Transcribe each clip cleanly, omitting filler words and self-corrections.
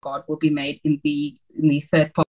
God will be made in the third part.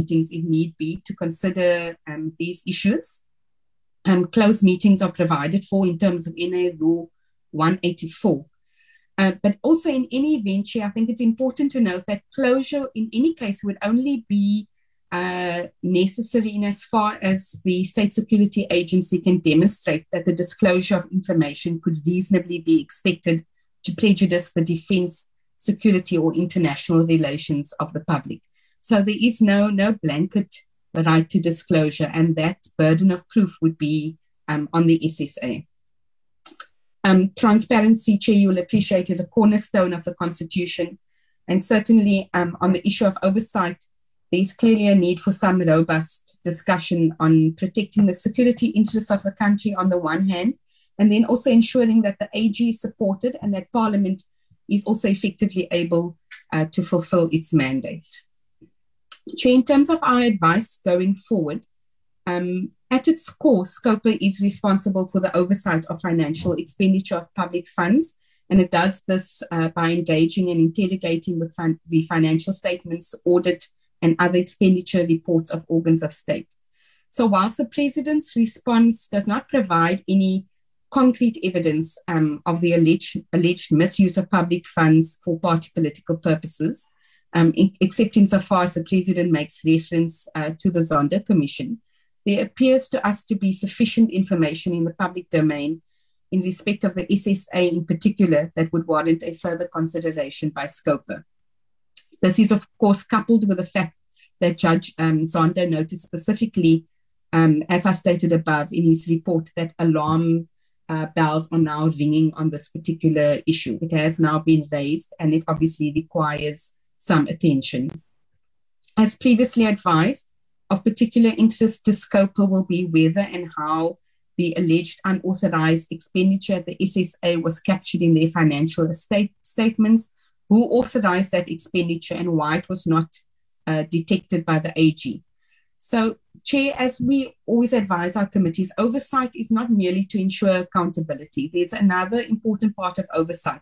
Meetings, if need be, to consider these issues. Closed meetings are provided for in terms of NA Rule 184. But also, in any event, I think it's important to note that closure, in any case, would only be necessary in as far as the State Security Agency can demonstrate that the disclosure of information could reasonably be expected to prejudice the defense, security, or international relations of the public. So there is no blanket right to disclosure, and that burden of proof would be on the SSA. Transparency, Chair, you will appreciate, is a cornerstone of the Constitution, and certainly on the issue of oversight, there is clearly a need for some robust discussion on protecting the security interests of the country on the one hand, and then also ensuring that the AG is supported and that Parliament is also effectively able to fulfil its mandate. In terms of our advice going forward, at its core, SCOPA is responsible for the oversight of financial expenditure of public funds, and it does this by engaging and interrogating the financial statements, audit, and other expenditure reports of organs of state. So whilst the President's response does not provide any concrete evidence of the alleged misuse of public funds for party political purposes, except insofar as the president makes reference to the Zondo Commission. There appears to us to be sufficient information in the public domain in respect of the SSA in particular that would warrant a further consideration by SCOPA. This is, of course, coupled with the fact that Judge Zondo noticed specifically, as I stated above in his report, that alarm bells are now ringing on this particular issue. It has now been raised and it obviously requires some attention. As previously advised, of particular interest to SCOPA will be whether and how the alleged unauthorized expenditure at the SSA was captured in their financial statements, who authorized that expenditure, and why it was not detected by the AG. So, Chair, as we always advise our committees, oversight is not merely to ensure accountability. There's another important part of oversight,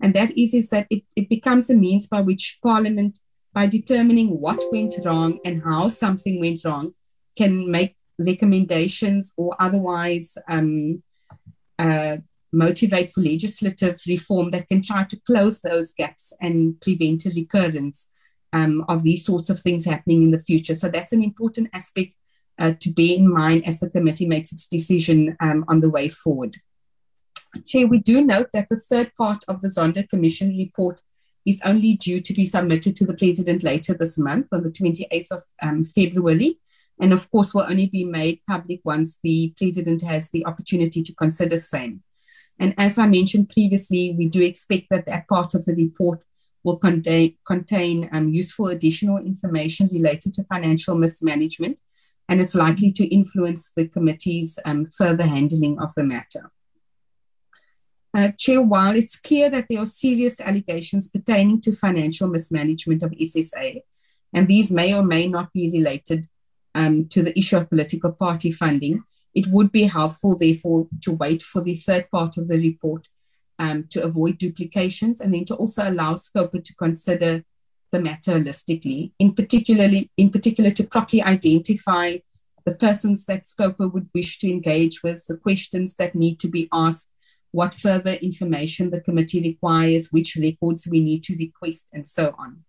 and that is that it becomes a means by which Parliament, by determining what went wrong and how something went wrong, can make recommendations or otherwise motivate for legislative reform that can try to close those gaps and prevent a recurrence of these sorts of things happening in the future. So that's an important aspect to bear in mind as the committee makes its decision on the way forward. Chair, we do note that the third part of the Zondo Commission report is only due to be submitted to the President later this month on the 28th of February. And of course will only be made public once the President has the opportunity to consider same. And as I mentioned previously, we do expect that part of the report will contain useful additional information related to financial mismanagement, and it's likely to influence the committee's further handling of the matter. Chair, while it's clear that there are serious allegations pertaining to financial mismanagement of SSA, and these may or may not be related to the issue of political party funding, it would be helpful, therefore, to wait for the third part of the report to avoid duplications, and then to also allow SCOPA to consider the matter holistically, in particular to properly identify the persons that SCOPA would wish to engage with, the questions that need to be asked, what further information the committee requires, which records we need to request, and so on.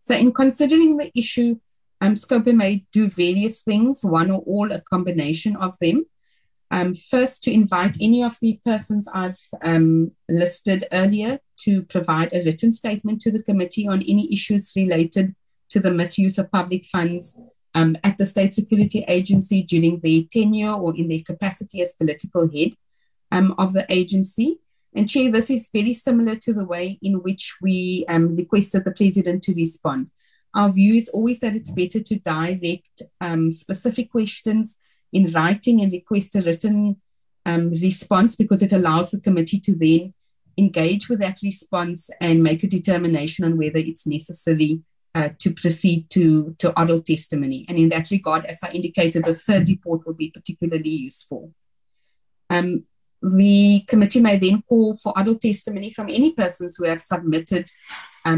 So in considering the issue, SCOPA may do various things, one or all, a combination of them. First, to invite any of the persons I've listed earlier to provide a written statement to the committee on any issues related to the misuse of public funds at the State Security Agency during their tenure or in their capacity as political head of the agency. And Chair, this is very similar to the way in which we requested the President to respond. Our view is always that it's better to direct specific questions in writing and request a written response, because it allows the committee to then engage with that response and make a determination on whether it's necessary to proceed to oral testimony. And in that regard, as I indicated, the third report will be particularly useful. The committee may then call for oral testimony from any persons who have submitted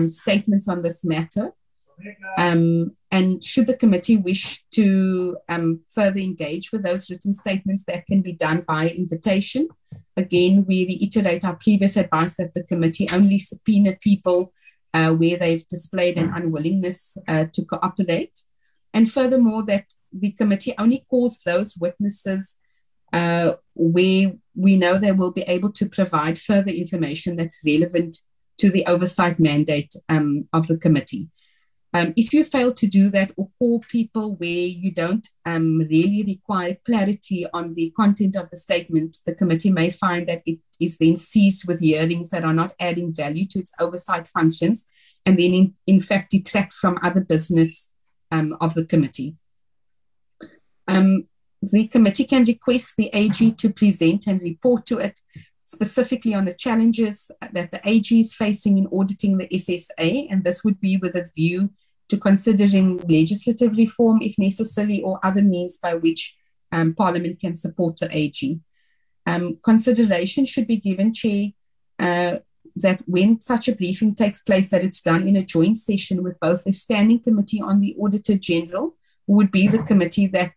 statements on this matter. And should the committee wish to further engage with those written statements, that can be done by invitation. Again, we reiterate our previous advice that the committee only subpoena people where they've displayed an unwillingness to cooperate. And furthermore, that the committee only calls those witnesses where we know they will be able to provide further information that's relevant to the oversight mandate of the committee. If you fail to do that or call people where you don't really require clarity on the content of the statement, the committee may find that it is then seized with hearings that are not adding value to its oversight functions, and then in fact detract from other business of the committee. The committee can request the AG to present and report to it specifically on the challenges that the AG is facing in auditing the SSA, and this would be with a view to considering legislative reform if necessary, or other means by which Parliament can support the AG. Consideration should be given, Chair, that when such a briefing takes place, that it's done in a joint session with both the Standing Committee on the Auditor General, who would be the committee that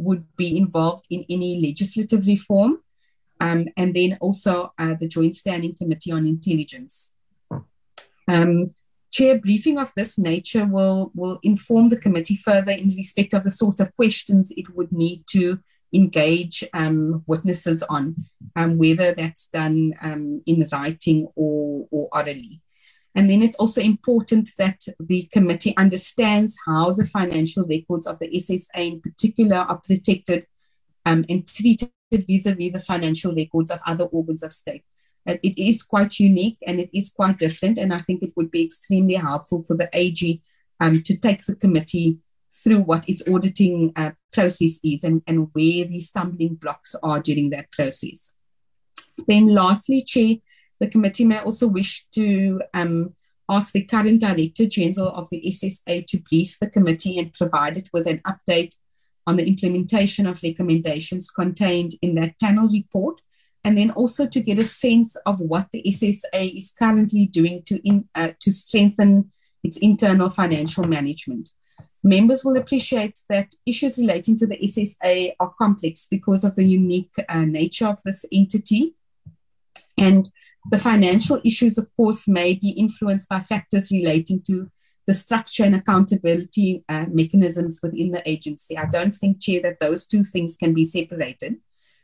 would be involved in any legislative reform, and then also the Joint Standing Committee on Intelligence. Chair, briefing of this nature will inform the committee further in respect of the sort of questions it would need to engage witnesses on, whether that's done in writing or orally. And then it's also important that the committee understands how the financial records of the SSA in particular are protected and treated vis-a-vis the financial records of other organs of state. It is quite unique and it is quite different, and I think it would be extremely helpful for the AG to take the committee through what its auditing process is and where the stumbling blocks are during that process. Then lastly, Chair, the committee may also wish to ask the current Director General of the SSA to brief the committee and provide it with an update on the implementation of recommendations contained in that panel report, and then also to get a sense of what the SSA is currently doing to strengthen its internal financial management. Members will appreciate that issues relating to the SSA are complex because of the unique nature of this entity. And the financial issues, of course, may be influenced by factors relating to the structure and accountability mechanisms within the agency. I don't think, Chair, that those two things can be separated.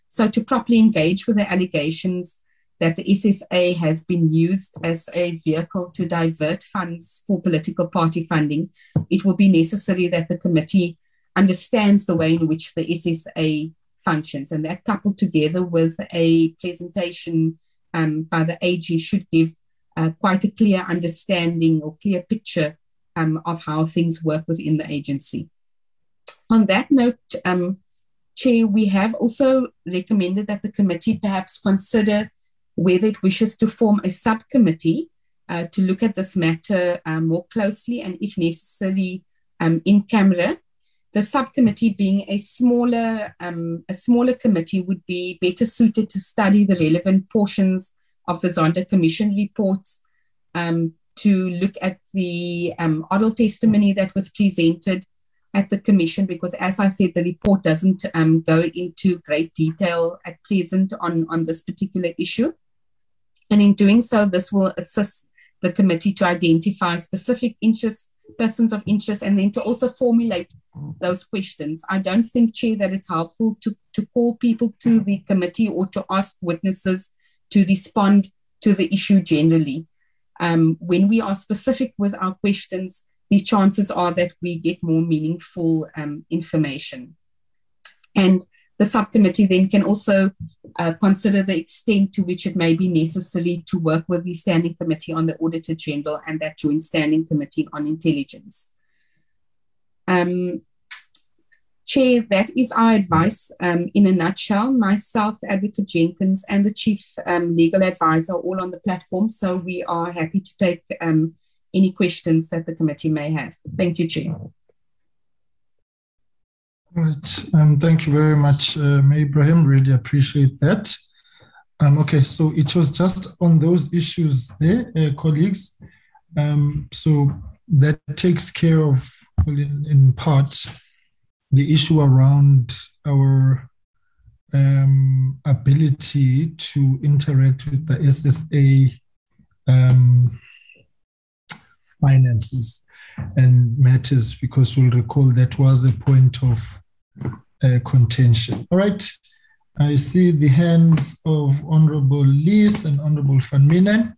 So to properly engage with the allegations that the SSA has been used as a vehicle to divert funds for political party funding, it will be necessary that the committee understands the way in which the SSA functions. And that, coupled together with a presentation by the AG, should give quite a clear understanding or clear picture of how things work within the agency. On that note, Chair, we have also recommended that the committee perhaps consider whether it wishes to form a subcommittee to look at this matter more closely and, if necessary, in camera. The subcommittee, being a smaller committee, would be better suited to study the relevant portions of the Zondo Commission reports, to look at the oral testimony that was presented at the Commission, because, as I said, the report doesn't go into great detail at present on this particular issue. And in doing so, this will assist the committee to identify specific interests, persons of interest, and then to also formulate those questions. I don't think, Chair, that it's helpful to call people to the committee or to ask witnesses to respond to the issue generally. When we are specific with our questions, the chances are that we get more meaningful information. And the subcommittee then can also consider the extent to which it may be necessary to work with the Standing Committee on the Auditor General and that Joint Standing Committee on Intelligence. Chair, that is our advice in a nutshell. Myself, Advocate Jenkins, and the Chief Legal Advisor are all on the platform, so we are happy to take any questions that the committee may have. Thank you, Chair. Right. Thank you very much, Ibrahim. Really appreciate that. Okay, so it was just on those issues there, colleagues. So that takes care of, well, in part, the issue around our ability to interact with the SSA finances and matters, because we'll recall that was a point of contention. All right, I see the hands of Honorable Lees and Honorable Van Minen,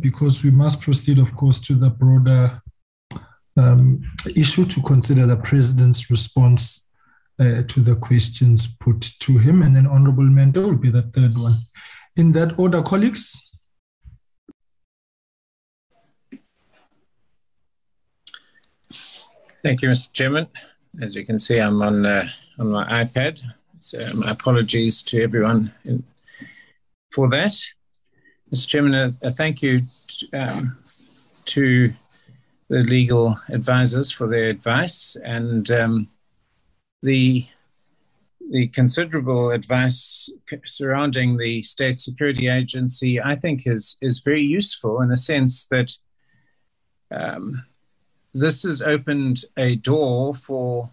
because we must proceed, of course, to the broader issue to consider the President's response to the questions put to him, and then Honorable Mento will be the third one. In that order, colleagues. Thank you, Mr. Chairman. As you can see, I'm on my iPad, so my apologies to everyone for that. Mr. Chairman, a thank you to the legal advisors for their advice and the considerable advice surrounding the State Security Agency. I think is very useful in the sense that. This has opened a door for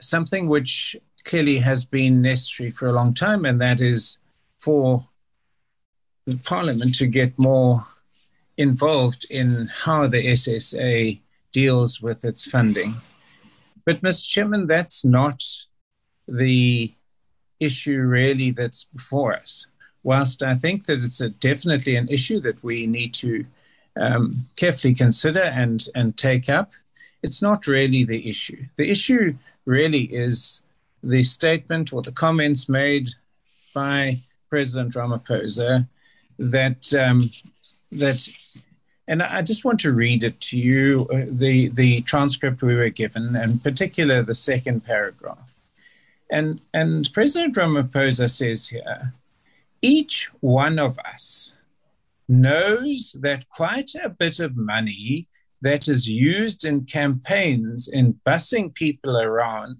something which clearly has been necessary for a long time, and that is for the Parliament to get more involved in how the SSA deals with its funding. But, Mr. Chairman, that's not the issue really that's before us. Whilst I think that it's definitely an issue that we need to carefully consider and take up, it's not really the issue. The issue really is the statement or the comments made by President Ramaphosa that, and I just want to read it to you, the transcript we were given, and particular the second paragraph. And President Ramaphosa says here, each one of us knows that quite a bit of money that is used in campaigns, in bussing people around,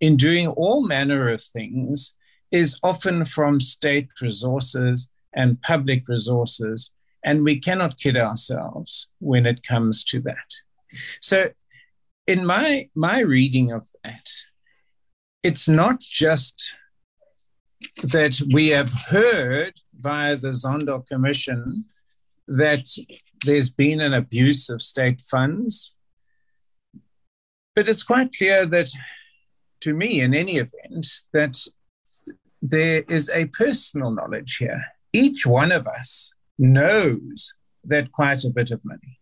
in doing all manner of things, is often from state resources and public resources, and we cannot kid ourselves when it comes to that. So in my reading of that, it's not just that we have heard via the Zondo Commission that there's been an abuse of state funds, but it's quite clear that, to me in any event, that there is a personal knowledge here. Each one of us knows that quite a bit of money.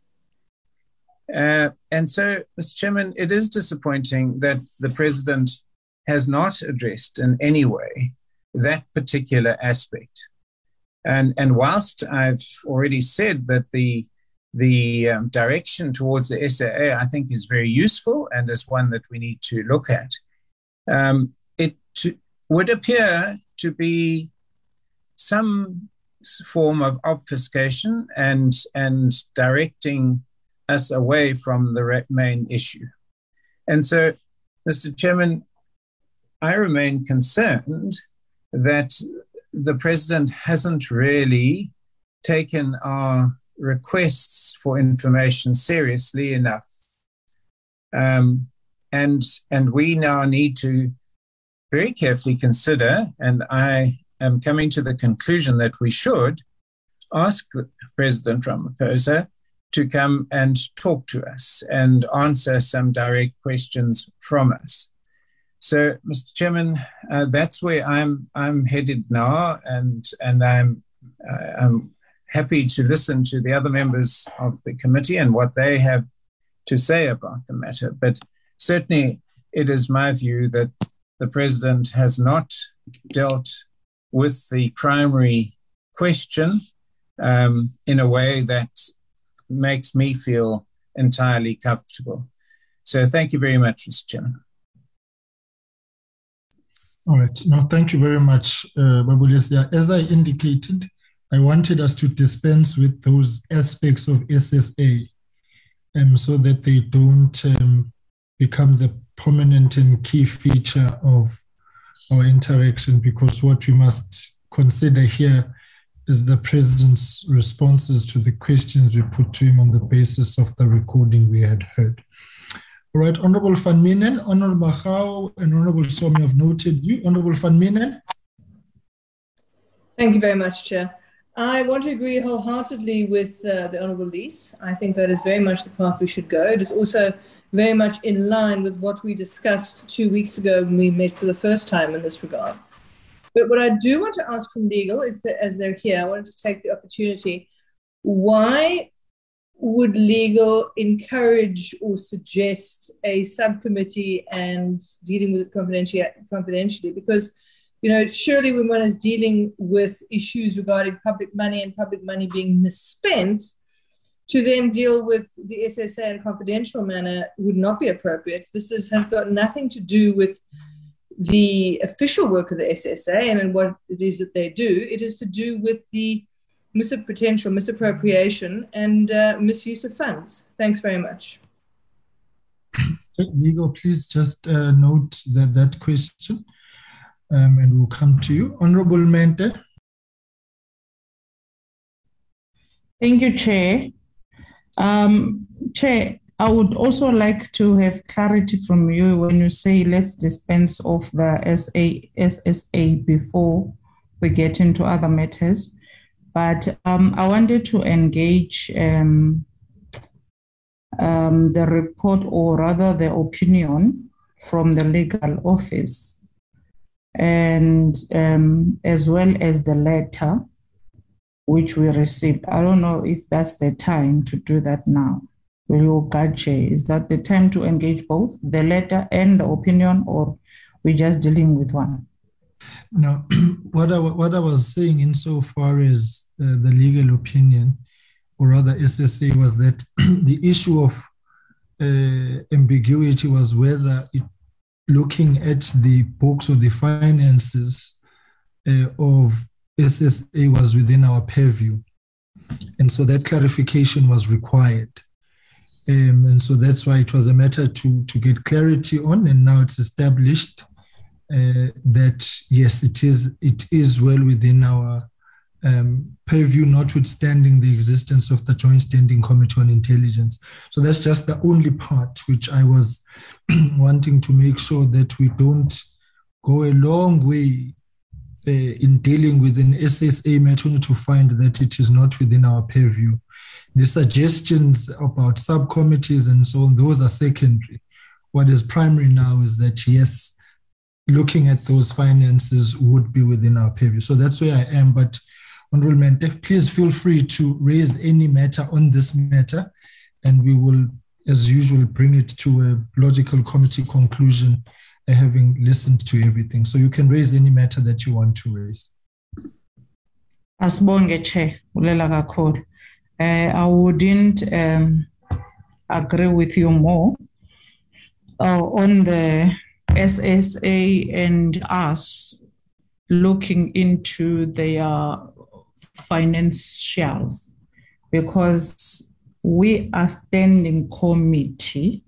And so, Mr. Chairman, it is disappointing that the President has not addressed in any way that particular aspect. And whilst I've already said that the direction towards the SAA, I think, is very useful and is one that we need to look at, it would appear to be some form of obfuscation and directing us away from the main issue. And so, Mr. Chairman, I remain concerned that the President hasn't really taken our requests for information seriously enough. And we now need to very carefully consider, and I am coming to the conclusion that we should ask President Ramaphosa to come and talk to us and answer some direct questions from us. So, Mr. Chairman, that's where I'm headed now, and I'm happy to listen to the other members of the committee and what they have to say about the matter. But certainly, it is my view that the President has not dealt with the primary question in a way that makes me feel entirely comfortable. So thank you very much, Mr. Chairman. All right. No, thank you very much, Babules. As I indicated, I wanted us to dispense with those aspects of SSA so that they don't become the prominent and key feature of our interaction, because what we must consider here is the President's responses to the questions we put to him on the basis of the recording we had heard. All right, Honorable Van Meenen, Honorable Magau, and Honorable Somi have noted you. Honorable Van Meenen. Thank you very much, Chair. I want to agree wholeheartedly with the Honorable Lees. I think that is very much the path we should go. It is also very much in line with what we discussed 2 weeks ago when we met for the first time in this regard. But what I do want to ask from legal is that, as they're here, I wanted to take the opportunity, why would legal encourage or suggest a subcommittee and dealing with it confidentially? Because, you know, surely when one is dealing with issues regarding public money and public money being misspent, to then deal with the SSA in a confidential manner would not be appropriate. This has got nothing to do with the official work of the SSA and what it is that they do. It is to do with the potential misappropriation and misuse of funds. Thanks very much. Diego, please just note that question and we'll come to you. Honorable Mente. Thank you, Chair. Chair, I would also like to have clarity from you when you say let's dispense of the SSA before we get into other matters. But I wanted to engage the report, or rather the opinion from the legal office, and as well as the letter which we received. I don't know if that's the time to do that now. Is that the time to engage both the letter and the opinion, or we're just dealing with one? No, what I was saying insofar as the legal opinion, or rather SSA, was that the issue of ambiguity was whether looking at the books or the finances of SSA was within our purview. And so that clarification was required. And so that's why it was a matter to get clarity on, and now it's established that, yes, it is well within our purview, notwithstanding the existence of the Joint Standing Committee on Intelligence. So that's just the only part which I was wanting to make sure that we don't go a long way in dealing with an SSA matter to find that it is not within our purview. The suggestions about subcommittees and so on, those are secondary. What is primary now is that, yes, looking at those finances would be within our purview. So that's where I am. But, Honorable Mente, please feel free to raise any matter on this matter, and we will, as usual, bring it to a logical committee conclusion, having listened to everything. So you can raise any matter that you want to raise. Asibonge Chair, ulela kakhulu. I wouldn't agree with you more on the SSA and us looking into their financials, because we are Standing Committee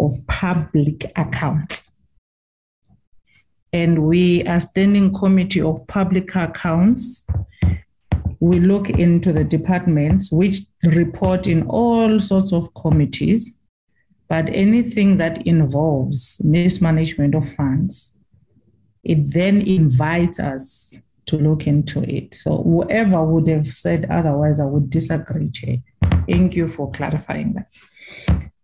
of Public Accounts. And we are Standing Committee of Public Accounts. We look into the departments which report in all sorts of committees, but anything that involves mismanagement of funds, it then invites us to look into it. So whoever would have said otherwise, I would disagree, Chair. Thank you for clarifying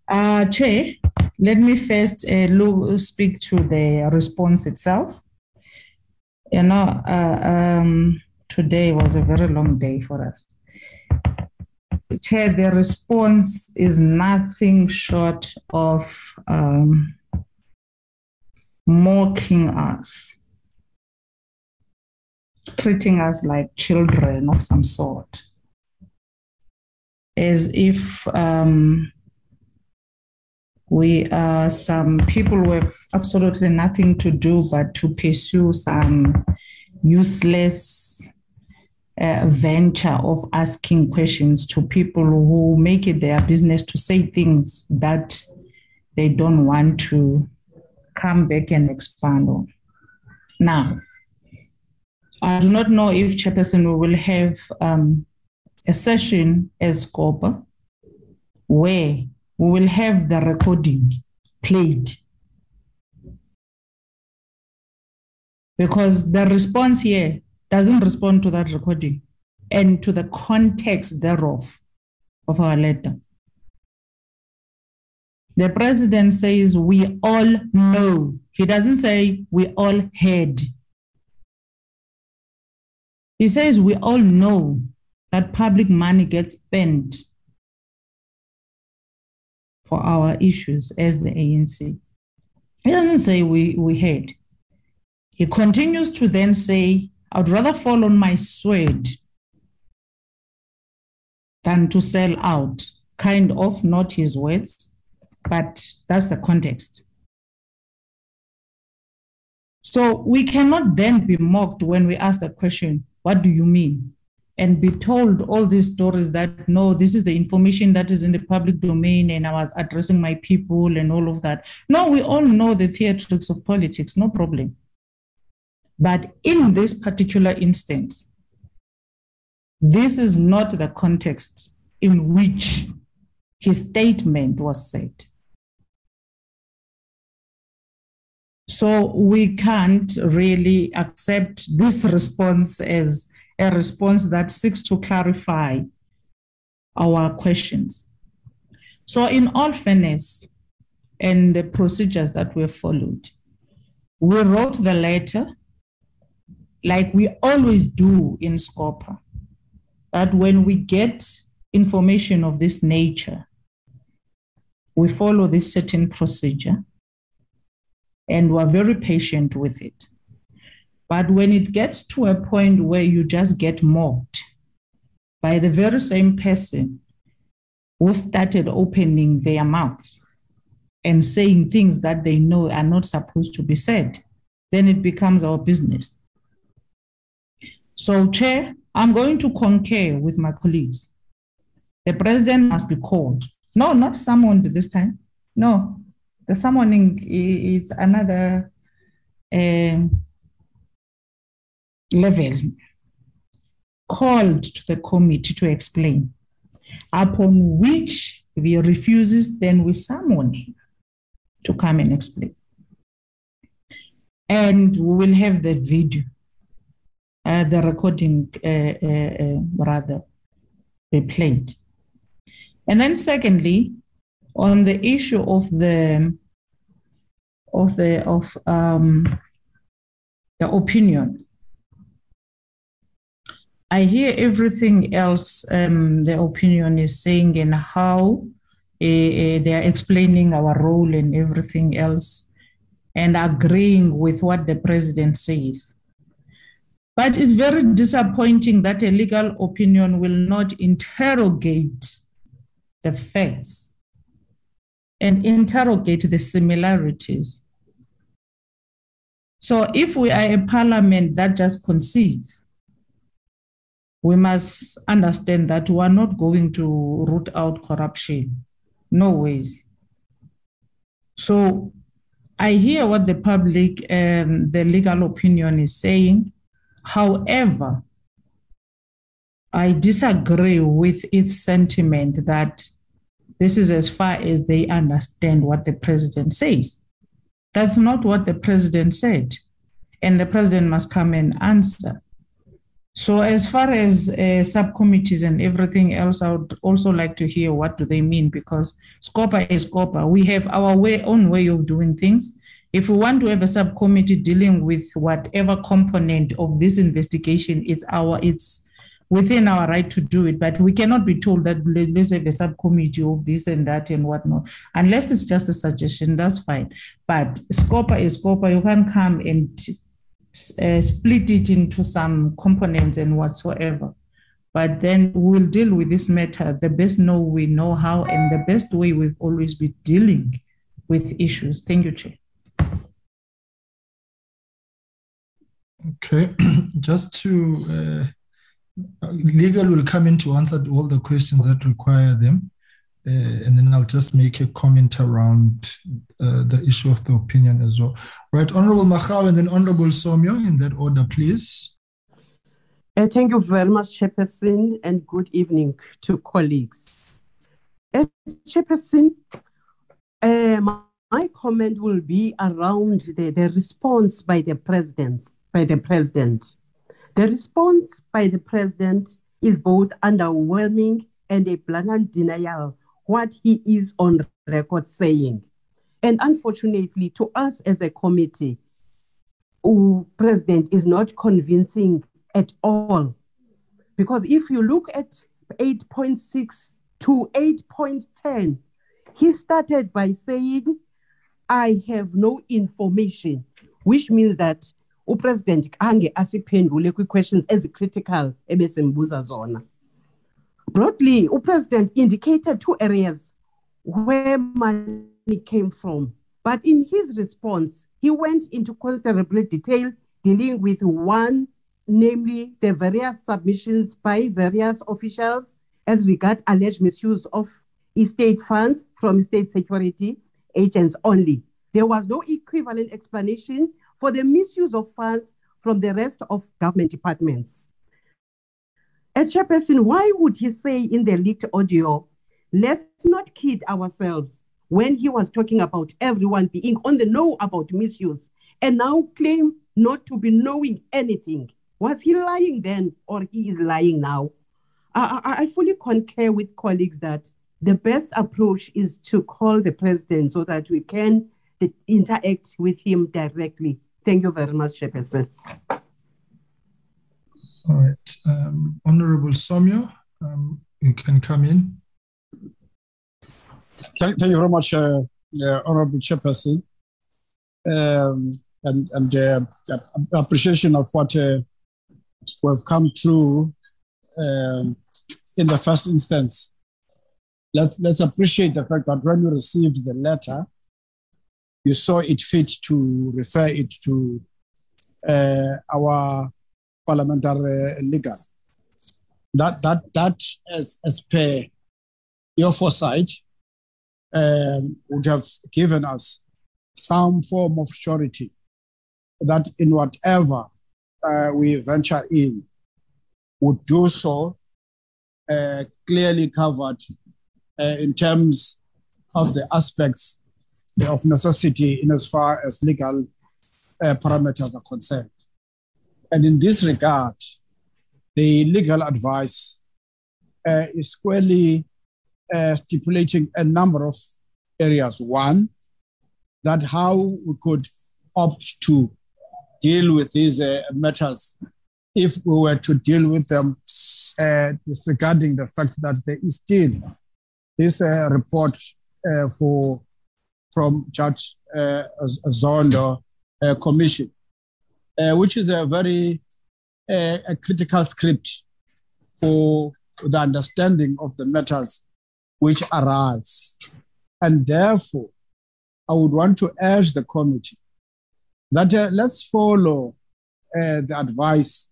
that. Chair, let me first speak to the response itself. You know, today was a very long day for us. Chair, the response is nothing short of mocking us, treating us like children of some sort, as if we are some people who have absolutely nothing to do but to pursue some useless venture of asking questions to people who make it their business to say things that they don't want to come back and expand on. Now, I do not know if, Chairperson, we will have a session as SCOPA where we will have the recording played, because the response here doesn't respond to that recording and to the context thereof of our letter. The president says, we all know. He doesn't say, we all heard. He says, we all know that public money gets spent for our issues as the ANC. He doesn't say, we heard. He continues to then say, I'd rather fall on my sword than to sell out. Kind of, not his words, but that's the context. So we cannot then be mocked when we ask the question, what do you mean? And be told all these stories that, no, this is the information that is in the public domain and I was addressing my people and all of that. No, we all know the theatrics of politics, no problem. But in this particular instance, this is not the context in which his statement was said. So we can't really accept this response as a response that seeks to clarify our questions. So in all fairness and the procedures that were followed, we wrote the letter like we always do in SCOPA, that when we get information of this nature, we follow this certain procedure and we're very patient with it. But when it gets to a point where you just get mocked by the very same person who started opening their mouth and saying things that they know are not supposed to be said, then it becomes our business. So, Chair, I'm going to concur with my colleagues. The president must be called. No, not summoned this time. No, the summoning is another level. Called to the committee to explain, upon which if he refuses, then we summon him to come and explain. And we will have the video, the recording rather, be played. And then secondly, on the issue of the opinion, I hear everything else the opinion is saying and how they are explaining our role and everything else and agreeing with what the president says. But it's very disappointing that a legal opinion will not interrogate the facts and interrogate the similarities. So if we are a parliament that just concedes, we must understand that we are not going to root out corruption, no ways. So I hear what the public, the legal opinion is saying. However, I disagree with its sentiment that this is as far as they understand what the president says. That's not what the president said, and the president must come and answer. So as far as subcommittees and everything else, I would also like to hear what do they mean, because SCOPA is SCOPA. We have our own way of doing things. If we want to have a subcommittee dealing with whatever component of this investigation, it's within our right to do it. But we cannot be told that let's have a subcommittee of this and that and whatnot. Unless it's just a suggestion, that's fine. But SCOPA is SCOPA. You can come and split it into some components and whatsoever. But then we'll deal with this matter the best we know how and the best way we've always been dealing with issues. Thank you, Chair. Okay, just to, legal will come in to answer all the questions that require them. And then I'll just make a comment around the issue of the opinion as well. Right, Honorable Makau and then Honorable Somyo, in that order, please. Thank you very much, Chairperson, and good evening to colleagues. Chairperson, my comment will be around the response by the president. The response by the president is both underwhelming and a blatant denial what he is on record saying. And unfortunately, to us as a committee, President is not convincing at all. Because if you look at 8.6 to 8.10, he started by saying, I have no information, which means that President ange asiphendule kwiquestions ezicritical ebesimbuza zona. Broadly, President indicated two areas where money came from. But in his response, he went into considerable detail dealing with one, namely the various submissions by various officials as regards alleged misuse of state funds from state security agents only. There was no equivalent explanation for the misuse of funds from the rest of government departments. Chairperson, why would he say in the leaked audio Let's not kid ourselves when he was talking about everyone being on the know about misuse and now claim not to be knowing anything. Was he lying then, or he is lying now? I fully concur with colleagues that the best approach is to call the president so that we can interact with him directly. Thank you very much, Chairperson. All right. Honorable Somio, you can come in. Thank you very much, Honorable Chairperson. Appreciation of what we've come through in the first instance. Let's appreciate the fact that when you received the letter, you saw it fit to refer it to our parliamentary legal. That as per your foresight, would have given us some form of surety that in whatever we venture in, would do so clearly covered in terms of the aspects of necessity in as far as legal parameters are concerned. And in this regard, the legal advice is squarely stipulating a number of areas. One, that how we could opt to deal with these matters if we were to deal with them, disregarding the fact that there is still this report from Judge Zondo Commission, which is a very a critical script for the understanding of the matters which arise. And therefore, I would want to urge the committee that let's follow the advice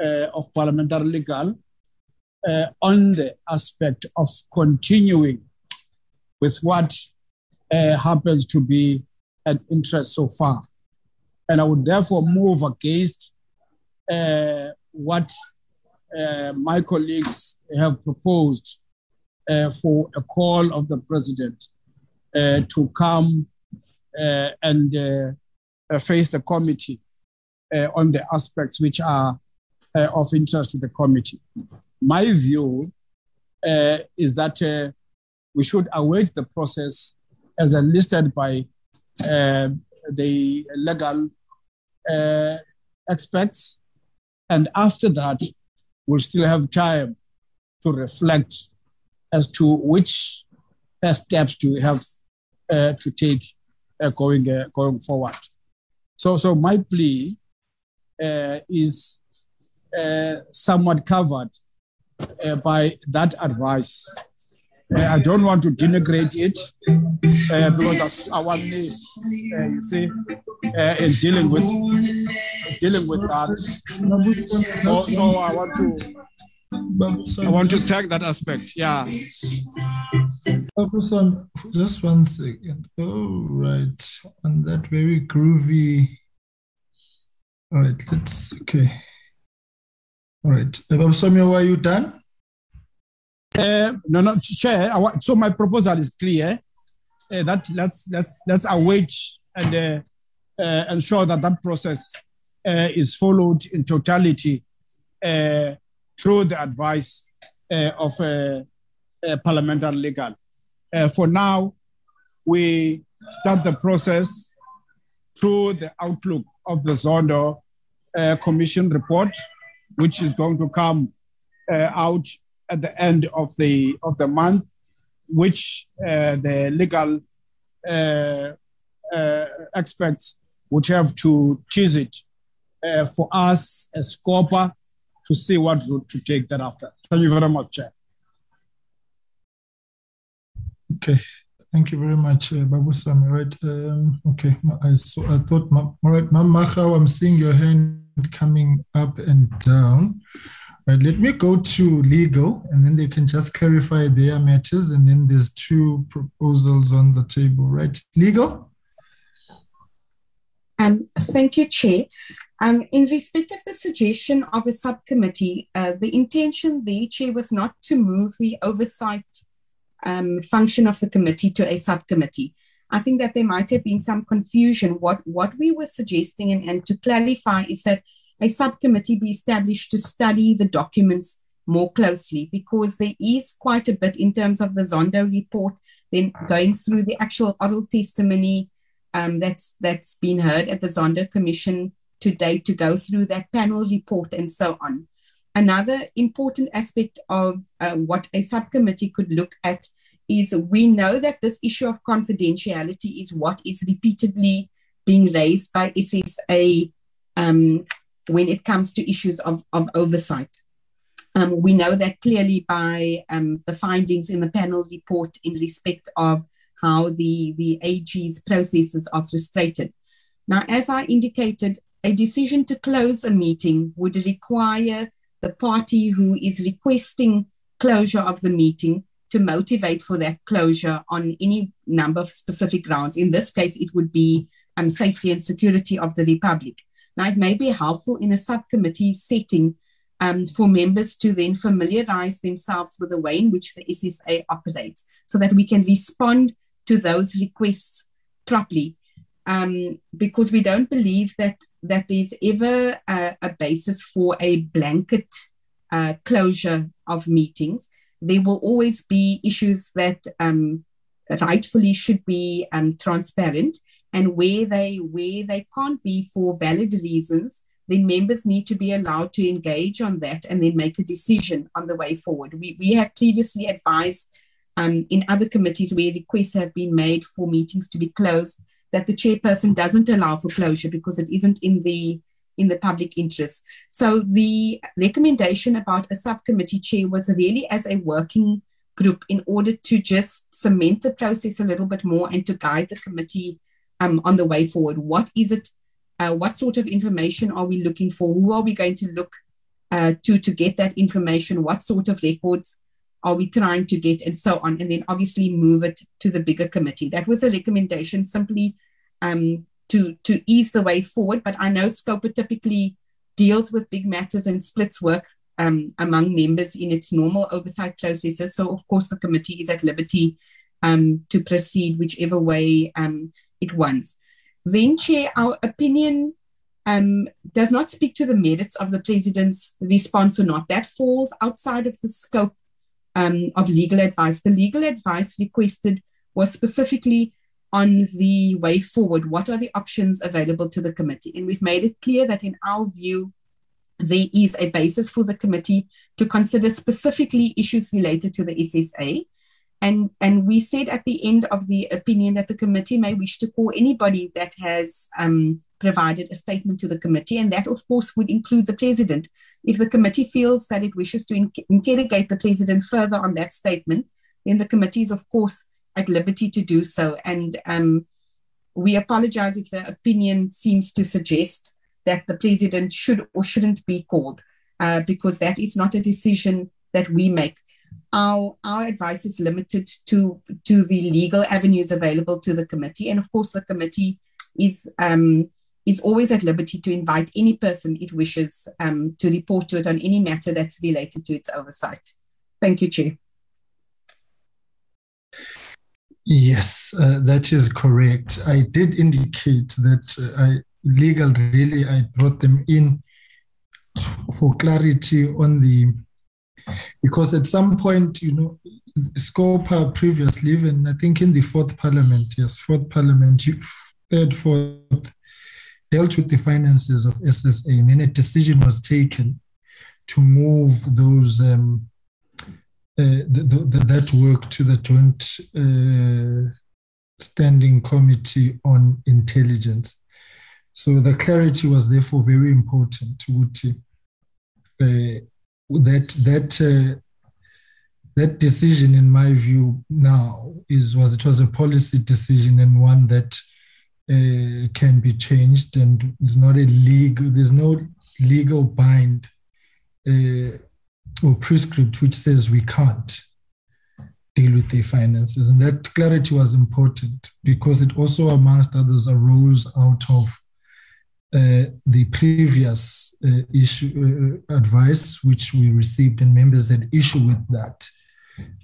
of parliamentary legal on the aspect of continuing with what happens to be an interest so far. And I would therefore move against what my colleagues have proposed for a call of the president to come and face the committee on the aspects which are of interest to the committee. My view is that we should await the process as enlisted by the legal experts, and after that, we'll still have time to reflect as to which steps do we have to take going forward. So my plea is somewhat covered by that advice. I don't want to denigrate it because that's our need, you see, in dealing with that. So I want to tag that aspect. Yeah. Just one second. All right, on that very groovy. All right, let's. Okay. All right, Somio, are you done? No, Chair. So my proposal is clear. That let's await and ensure that process is followed in totality through the advice of parliamentary legal. For now, we start the process through the outlook of the Zondo Commission report, which is going to come out at the end of the month, which the legal experts would have to choose it for us as SCOPA to see what route to take thereafter. Thank you very much, Chair. Okay, thank you very much, Babu Sami. Right, okay, I thought, all right, Mamakhau, I'm seeing your hand coming up and down. Right, let me go to legal, and then they can just clarify their matters, and then there's two proposals on the table, right? Legal? Thank you, Chair. In respect of the suggestion of a subcommittee, the intention there, Chair, was not to move the oversight function of the committee to a subcommittee. I think that there might have been some confusion. What we were suggesting and to clarify is that a subcommittee be established to study the documents more closely, because there is quite a bit in terms of the Zondo report, then going through the actual oral testimony that's been heard at the Zondo Commission today, to go through that panel report and so on. Another important aspect of what a subcommittee could look at is, we know that this issue of confidentiality is what is repeatedly being raised by SSA when it comes to issues of oversight. We know that clearly by the findings in the panel report in respect of how the AG's processes are frustrated. Now, as I indicated, a decision to close a meeting would require the party who is requesting closure of the meeting to motivate for that closure on any number of specific grounds. In this case, it would be safety and security of the Republic. Now, it may be helpful in a subcommittee setting for members to then familiarize themselves with the way in which the SSA operates, so that we can respond to those requests properly, because we don't believe that there's ever a basis for a blanket closure of meetings. There will always be issues that rightfully should be transparent, and where they can't be for valid reasons, then members need to be allowed to engage on that and then make a decision on the way forward. We have previously advised in other committees where requests have been made for meetings to be closed, that the chairperson doesn't allow for closure because it isn't in the public interest. So the recommendation about a subcommittee chair was really as a working group, in order to just cement the process a little bit more and to guide the committee on the way forward. What is it? What sort of information are we looking for? Who are we going to look to get that information? What sort of records are we trying to get, and so on? And then obviously move it to the bigger committee. That was a recommendation simply to ease the way forward. But I know SCOPA typically deals with big matters and splits work among members in its normal oversight processes. So of course the committee is at liberty to proceed whichever way it wants. Then, Chair, our opinion does not speak to the merits of the President's response or not. That falls outside of the scope of legal advice. The legal advice requested was specifically on the way forward. What are the options available to the committee? And we've made it clear that in our view, there is a basis for the committee to consider specifically issues related to the SSA. And we said at the end of the opinion that the committee may wish to call anybody that has provided a statement to the committee, and that, of course, would include the President. If the committee feels that it wishes to interrogate the President further on that statement, then the committee is, of course, at liberty to do so. And we apologize if the opinion seems to suggest that the President should or shouldn't be called, because that is not a decision that we make. Our advice is limited to the legal avenues available to the committee. And of course, the committee is always at liberty to invite any person it wishes to report to it on any matter that's related to its oversight. Thank you, Chair. Yes, that is correct. I did indicate that I brought them in for clarity on the... Because at some point, SCOPA previously, even I think in the third parliament, dealt with the finances of SSA, and then a decision was taken to move those that work to the Joint Standing Committee on Intelligence. So the clarity was therefore very important That decision, in my view, now was a policy decision, and one that can be changed, and it's not there's no legal bind or prescript which says we can't deal with the finances. And that clarity was important because it also, amongst others, arose out of the previous advice which we received, and members had issue with that.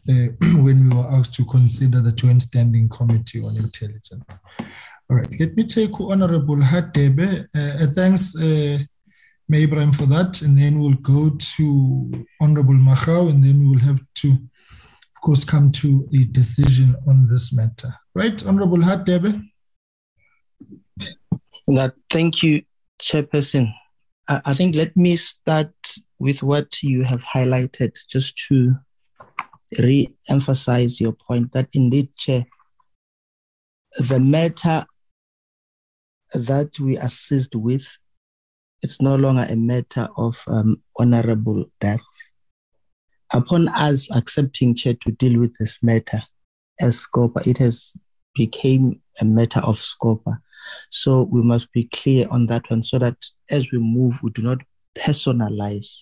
when we were asked to consider the Joint Standing Committee on Intelligence. All right, let me take Honorable Hadebe. Thanks, Ibrahim, for that. And then we'll go to Honorable Makau, and then we'll have to, of course, come to a decision on this matter. Right, Honorable Hadebe? Thank you, Chairperson. I think let me start with what you have highlighted, just to re-emphasize your point that indeed, Chair, the matter that we assist with, it's no longer a matter of honorable deaths. Upon us accepting, Chair, to deal with this matter as SCOPA, it has become a matter of SCOPA. So we must be clear on that one, so that as we move, we do not personalize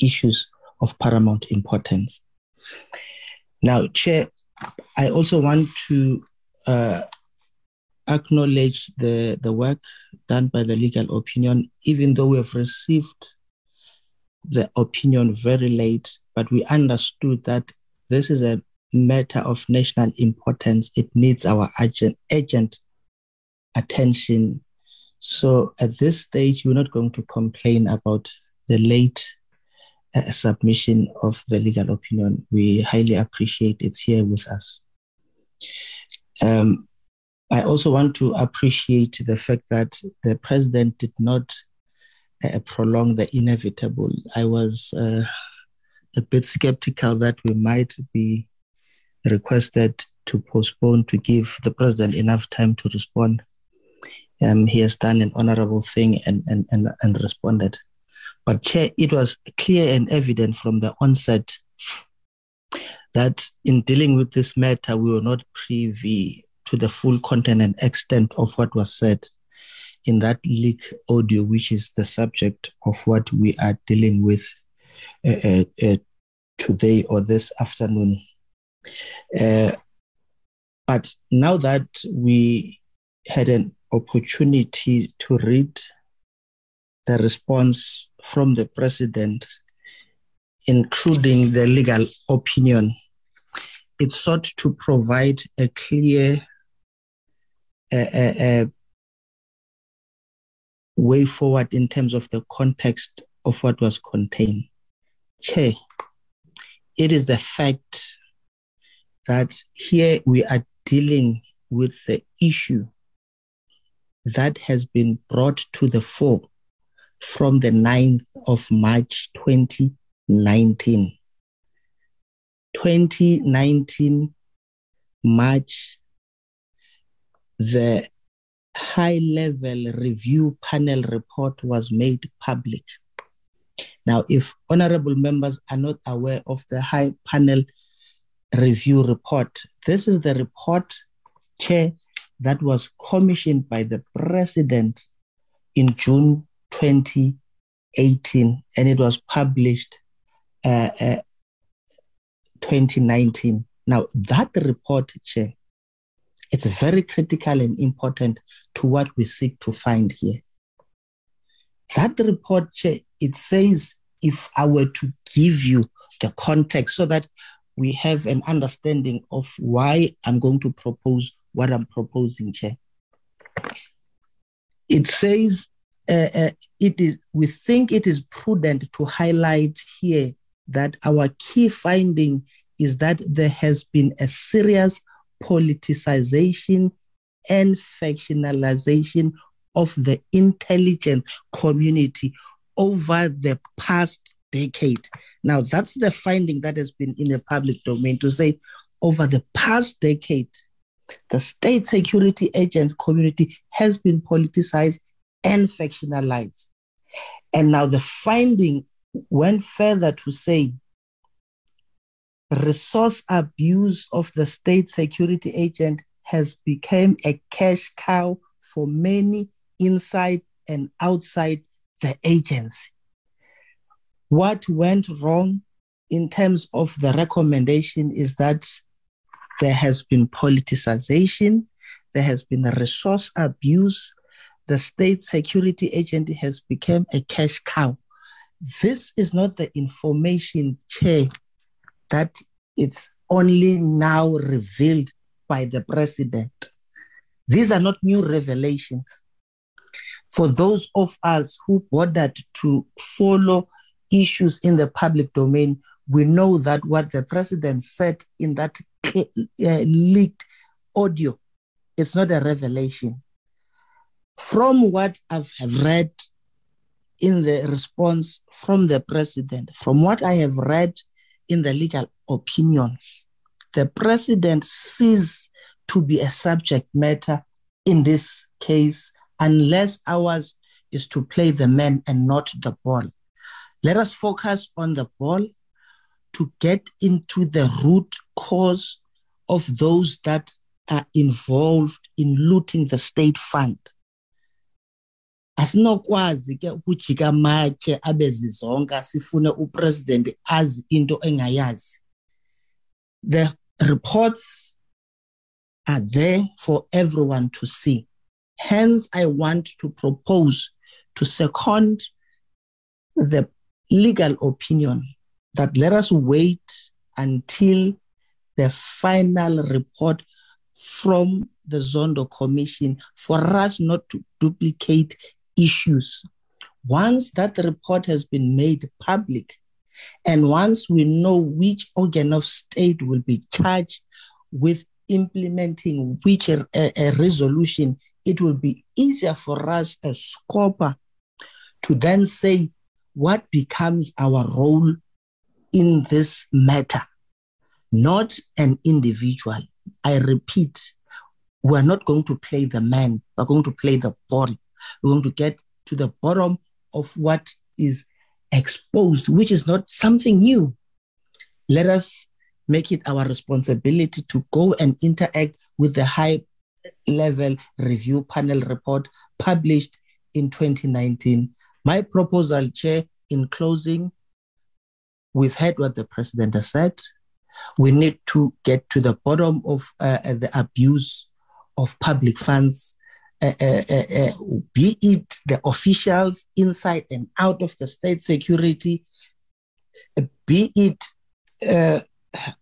issues of paramount importance. Now, Chair, I also want to acknowledge the work done by the legal opinion, even though we have received the opinion very late, but we understood that this is a matter of national importance. It needs our urgent attention. So at this stage, we're not going to complain about the late submission of the legal opinion. We highly appreciate it's here with us. I also want to appreciate the fact that the president did not prolong the inevitable. I was a bit skeptical that we might be requested to postpone to give the president enough time to respond. He has done an honorable thing and responded. But Chair, it was clear and evident from the onset that in dealing with this matter, we were not privy to the full content and extent of what was said in that leak audio, which is the subject of what we are dealing with today or this afternoon. But now that we had an opportunity to read the response from the president, including the legal opinion, it sought to provide a clear way forward in terms of the context of what was contained. Chair, it is the fact that here we are dealing with the issue that has been brought to the fore from the 9th of March 2019. 2019 March, the high-level review panel report was made public. Now, if honorable members are not aware of the high panel review report, this is the report, Chair, that was commissioned by the president in June 2018, and it was published 2019. Now, that report, Chair, it's very critical and important to what we seek to find here. That report, Chair, it says, if I were to give you the context so that we have an understanding of why I'm going to propose what I'm proposing, Chair. It says, we think it is prudent to highlight here that our key finding is that there has been a serious politicization and factionalization of the intelligence community over the past decade. Now, that's the finding that has been in the public domain, to say over the past decade, the State Security Agency community has been politicized and factionalized. And now the finding went further to say resource abuse of the state security agent has become a cash cow for many inside and outside the agency. What went wrong in terms of the recommendation is that there has been politicization, there has been a resource abuse, the state security agent has become a cash cow. This is not the information, Chair, that It's only now revealed by the president. These are not new revelations. For those of us who bothered to follow issues in the public domain, we know that what the president said in that leaked audio, it's not a revelation. From what I've read in the response from the president, from what I have read in the legal opinion, the president ceased to be a subject matter in this case unless ours is to play the man and not the ball. Let us focus on the ball to get into the root cause of those that are involved in looting the state fund. Asinokwazi ke ukujika mathe abezizonga sifune upresident azi into engayazi. The reports are there for everyone to see. Hence, I want to propose to second the legal opinion that let us wait until the final report from the Zondo Commission for us not to duplicate issues. Once that report has been made public, and once we know which organ of state will be charged with implementing which a resolution, it will be easier for us as SCOPA to then say what becomes our role in this matter, not an individual. I repeat, we're not going to play the man, we're going to play the ball. We're going to get to the bottom of what is exposed, which is not something new. Let us make it our responsibility to go and interact with the high-level review panel report published in 2019. My proposal, Chair, in closing, we've heard what the President has said. We need to get to the bottom of the abuse of public funds, be it the officials inside and out of the state security, be it,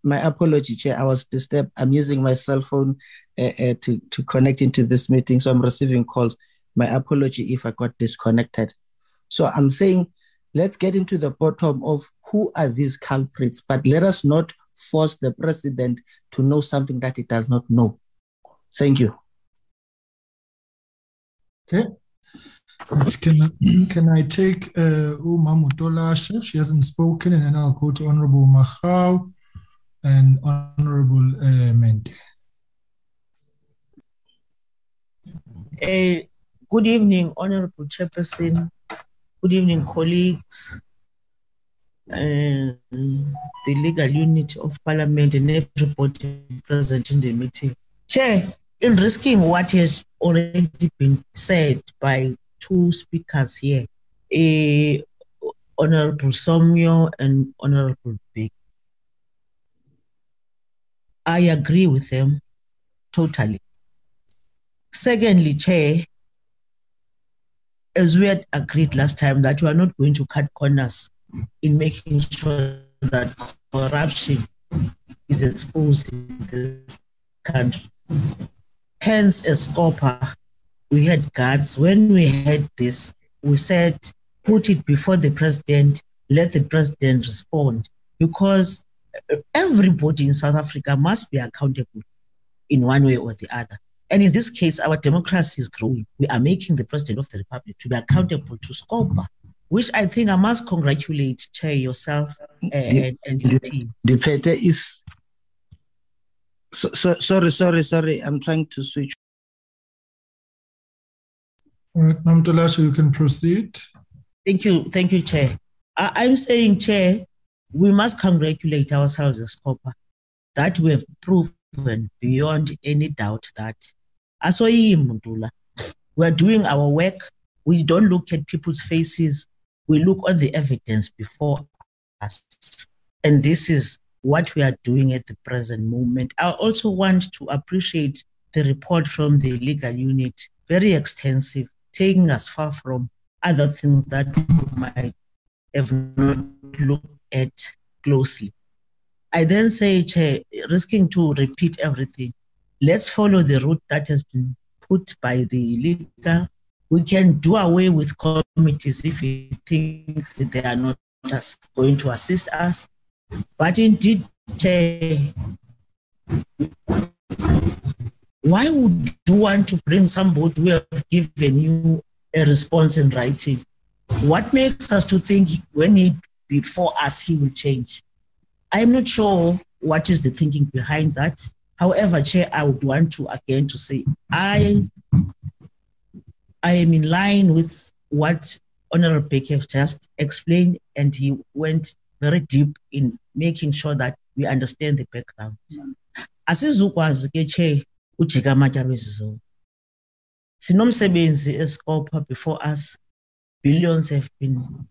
my apology, Chair, I was disturbed. I'm using my cell phone to connect into this meeting, so I'm receiving calls. My apology if I got disconnected. So I'm saying, let's get into the bottom of who are these culprits, but let us not force the president to know something that he does not know. Thank you. Okay. Can I take Uma Mutolashe? She hasn't spoken, and then I'll go to Honorable Mahau and Honorable Mente. Good evening, Honorable Chairperson. Good evening, colleagues, and the legal unit of Parliament and everybody present in the meeting. Chair, in risking what has already been said by two speakers here, Honorable Somio and Honorable Big, I agree with them totally. Secondly, Chair, as we had agreed last time that we are not going to cut corners in making sure that corruption is exposed in this country. Hence, as SCOPA, we had guards. When we had this, we said, put it before the president, let the president respond, because everybody in South Africa must be accountable in one way or the other. And in this case, our democracy is growing. We are making the president of the republic to be accountable to SCOPA, which I think I must congratulate, Chair, yourself and your team. The Peter is... Sorry. I'm trying to switch. All right, Namtolashe, you can proceed. Thank you, Chair. I'm saying, Chair, we must congratulate ourselves as SCOPA that we have proven beyond any doubt that we're doing our work. We don't look at people's faces. We look at the evidence before us. And this is what we are doing at the present moment. I also want to appreciate the report from the legal unit, very extensive, taking us far from other things that we might have not looked at closely. I then say, Chair, risking to repeat everything, let's follow the route that has been put by the leader. We can do away with committees if we think they are not going to assist us. But indeed, Chair, why would you want to bring somebody who have given you a response in writing? What makes us to think when he before us he will change? I'm not sure what is the thinking behind that. However, Chair, I would want to again to say I am in line with what Honorable Baker just explained, and he went very deep in making sure that we understand the background. Sinomsebenzi eSCOPA before us, billions have been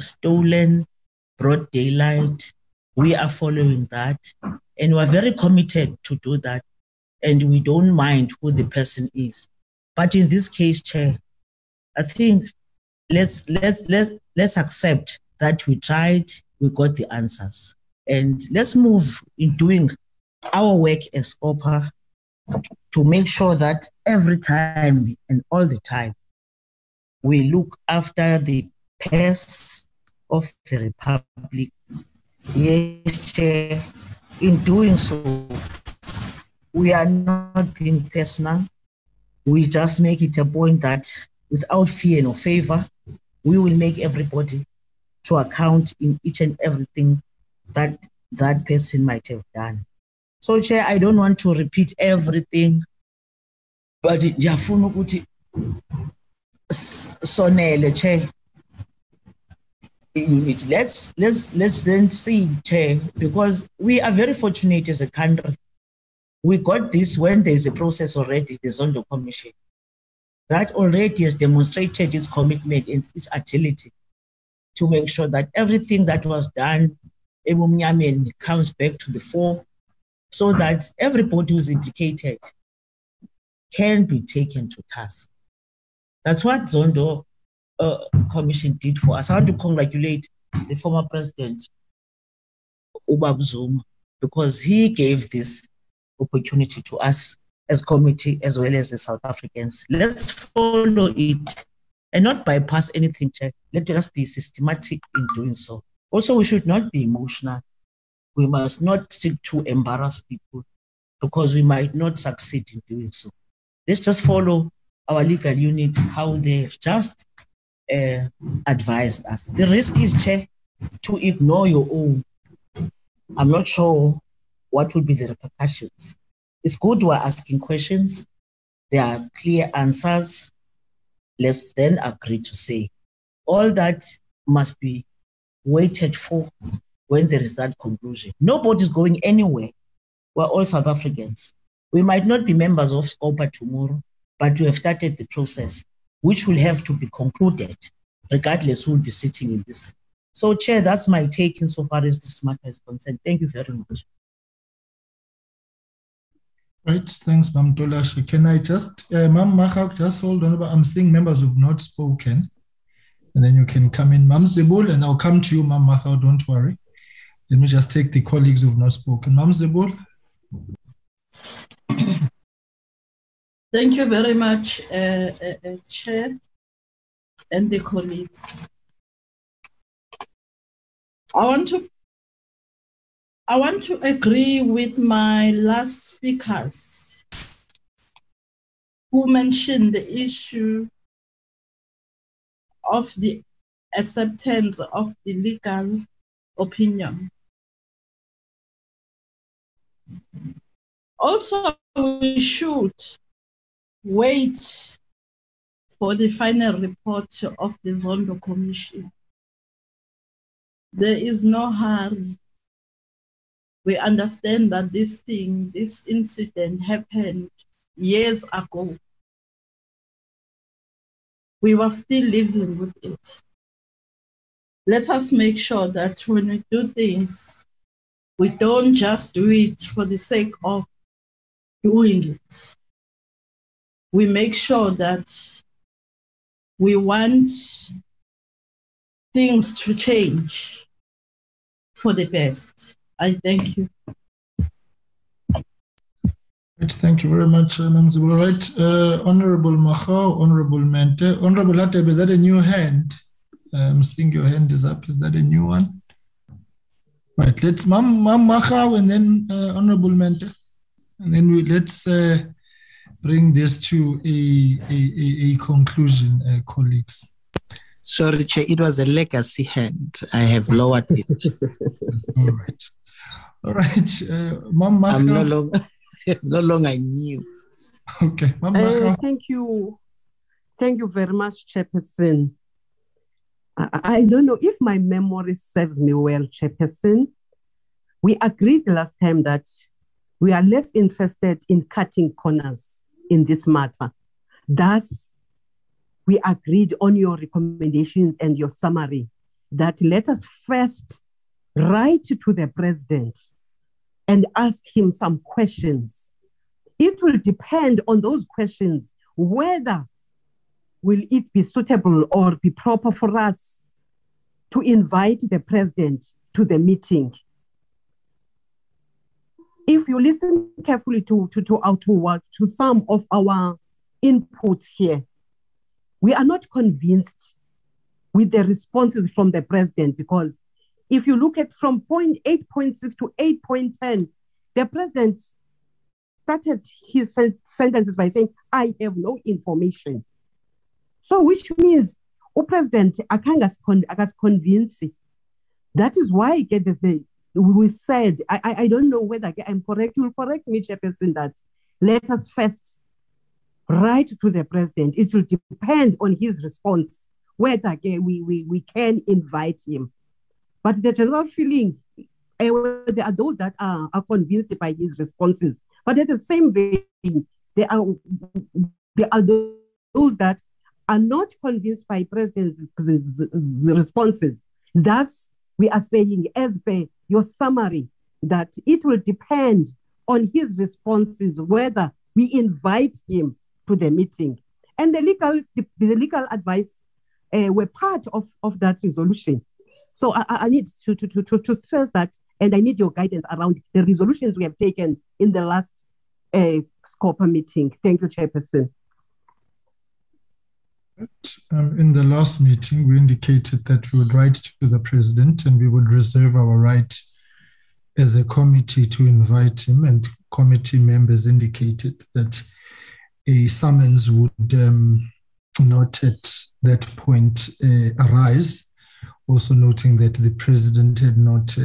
stolen, broad daylight. We are following that, and we are very committed to do that, and we don't mind who the person is. But in this case, Chair, I think let's accept that we tried, we got the answers, and let's move in doing our work as SCOPA to make sure that every time and all the time we look after the purse of the Republic. Yes, Chair, in doing so, we are not being personal. We just make it a point that without fear nor favor, we will make everybody to account in each and everything that that person might have done. So, Chair, I don't want to repeat everything, but Jafunu Kuti Sonele, Chair. Let's then see, Chair, because we are very fortunate as a country. We got this when there's a process already, the Zondo Commission, that already has demonstrated its commitment and its agility to make sure that everything that was done comes back to the fore so that everybody who's implicated can be taken to task. That's what Zondo Commission did for us. I want to congratulate the former president, Ubab Zuma, because he gave this opportunity to us as committee as well as the South Africans. Let's follow it and not bypass anything, Chair. Let us be systematic in doing so. Also, we should not be emotional. We must not seek to embarrass people because we might not succeed in doing so. Let's just follow our legal unit, how they have just advised us. The risk is, Chair, to ignore your own. I'm not sure what will be the repercussions. It's good we're asking questions. There are clear answers. Let's then agree to say all that must be waited for when there is that conclusion. Nobody's going anywhere. We're all South Africans. We might not be members of SCOPA tomorrow, but we have started the process, which will have to be concluded, regardless who will be sitting in this. So, Chair, that's my take insofar as this matter is concerned. Thank you very much. Right, thanks, Mam Tolashi. Can I just, Mam Mahak, just hold on. I'm seeing members who've not spoken, and then you can come in, Mam Zebul, and I'll come to you, Mam Mahak, don't worry. Let me just take the colleagues who've not spoken. Mam Zebul. Thank you very much, Chair and the colleagues. I want to agree with my last speakers who mentioned the issue of the acceptance of the legal opinion. Also, we should wait for the final report of the Zondo Commission. There is no harm. We understand that this incident happened years ago. We were still living with it. Let us make sure that when we do things, we don't just do it for the sake of doing it. We make sure that we want things to change for the best. I thank you. Thank you very much, Madam Zibul. Right, Honorable Mahau, Honorable Mente, Honorable Hateb, is that a new hand? I'm seeing your hand is up. Is that a new one? Right, let's Mam Mahau and then Honorable Mente, and then let's bring this to a conclusion, colleagues. Sorry, Chair, it was a legacy hand. I have lowered it. All right, Mam Mahau. I'm no longer. No longer new. Okay. Thank you very much, Chairperson. I don't know if my memory serves me well, Chairperson. We agreed last time that we are less interested in cutting corners in this matter. Thus, we agreed on your recommendations and your summary that let us first write to the President and ask him some questions. It will depend on those questions, whether will it be suitable or be proper for us to invite the President to the meeting. If you listen carefully to some of our inputs here, we are not convinced with the responses from the President, because if you look at from point 8.6 to 8.10, the President started his sentences by saying, I have no information. So which means, President, I can't convince you. That is why we said, I don't know whether I'm correct. You'll correct me, Chairperson, that let us first write to the President. It will depend on his response, whether we can invite him. But the general feeling, there are those that are convinced by his responses. But at the same vein, there are those that are not convinced by President's responses. Thus, we are saying, as per your summary, that it will depend on his responses whether we invite him to the meeting. And the legal advice were part of that resolution. So I need to stress that, and I need your guidance around the resolutions we have taken in the last SCOPA meeting. Thank you, Chairperson. In the last meeting, we indicated that we would write to the President and we would reserve our right as a committee to invite him, and committee members indicated that a summons would not at that point arise. Also noting that the President had not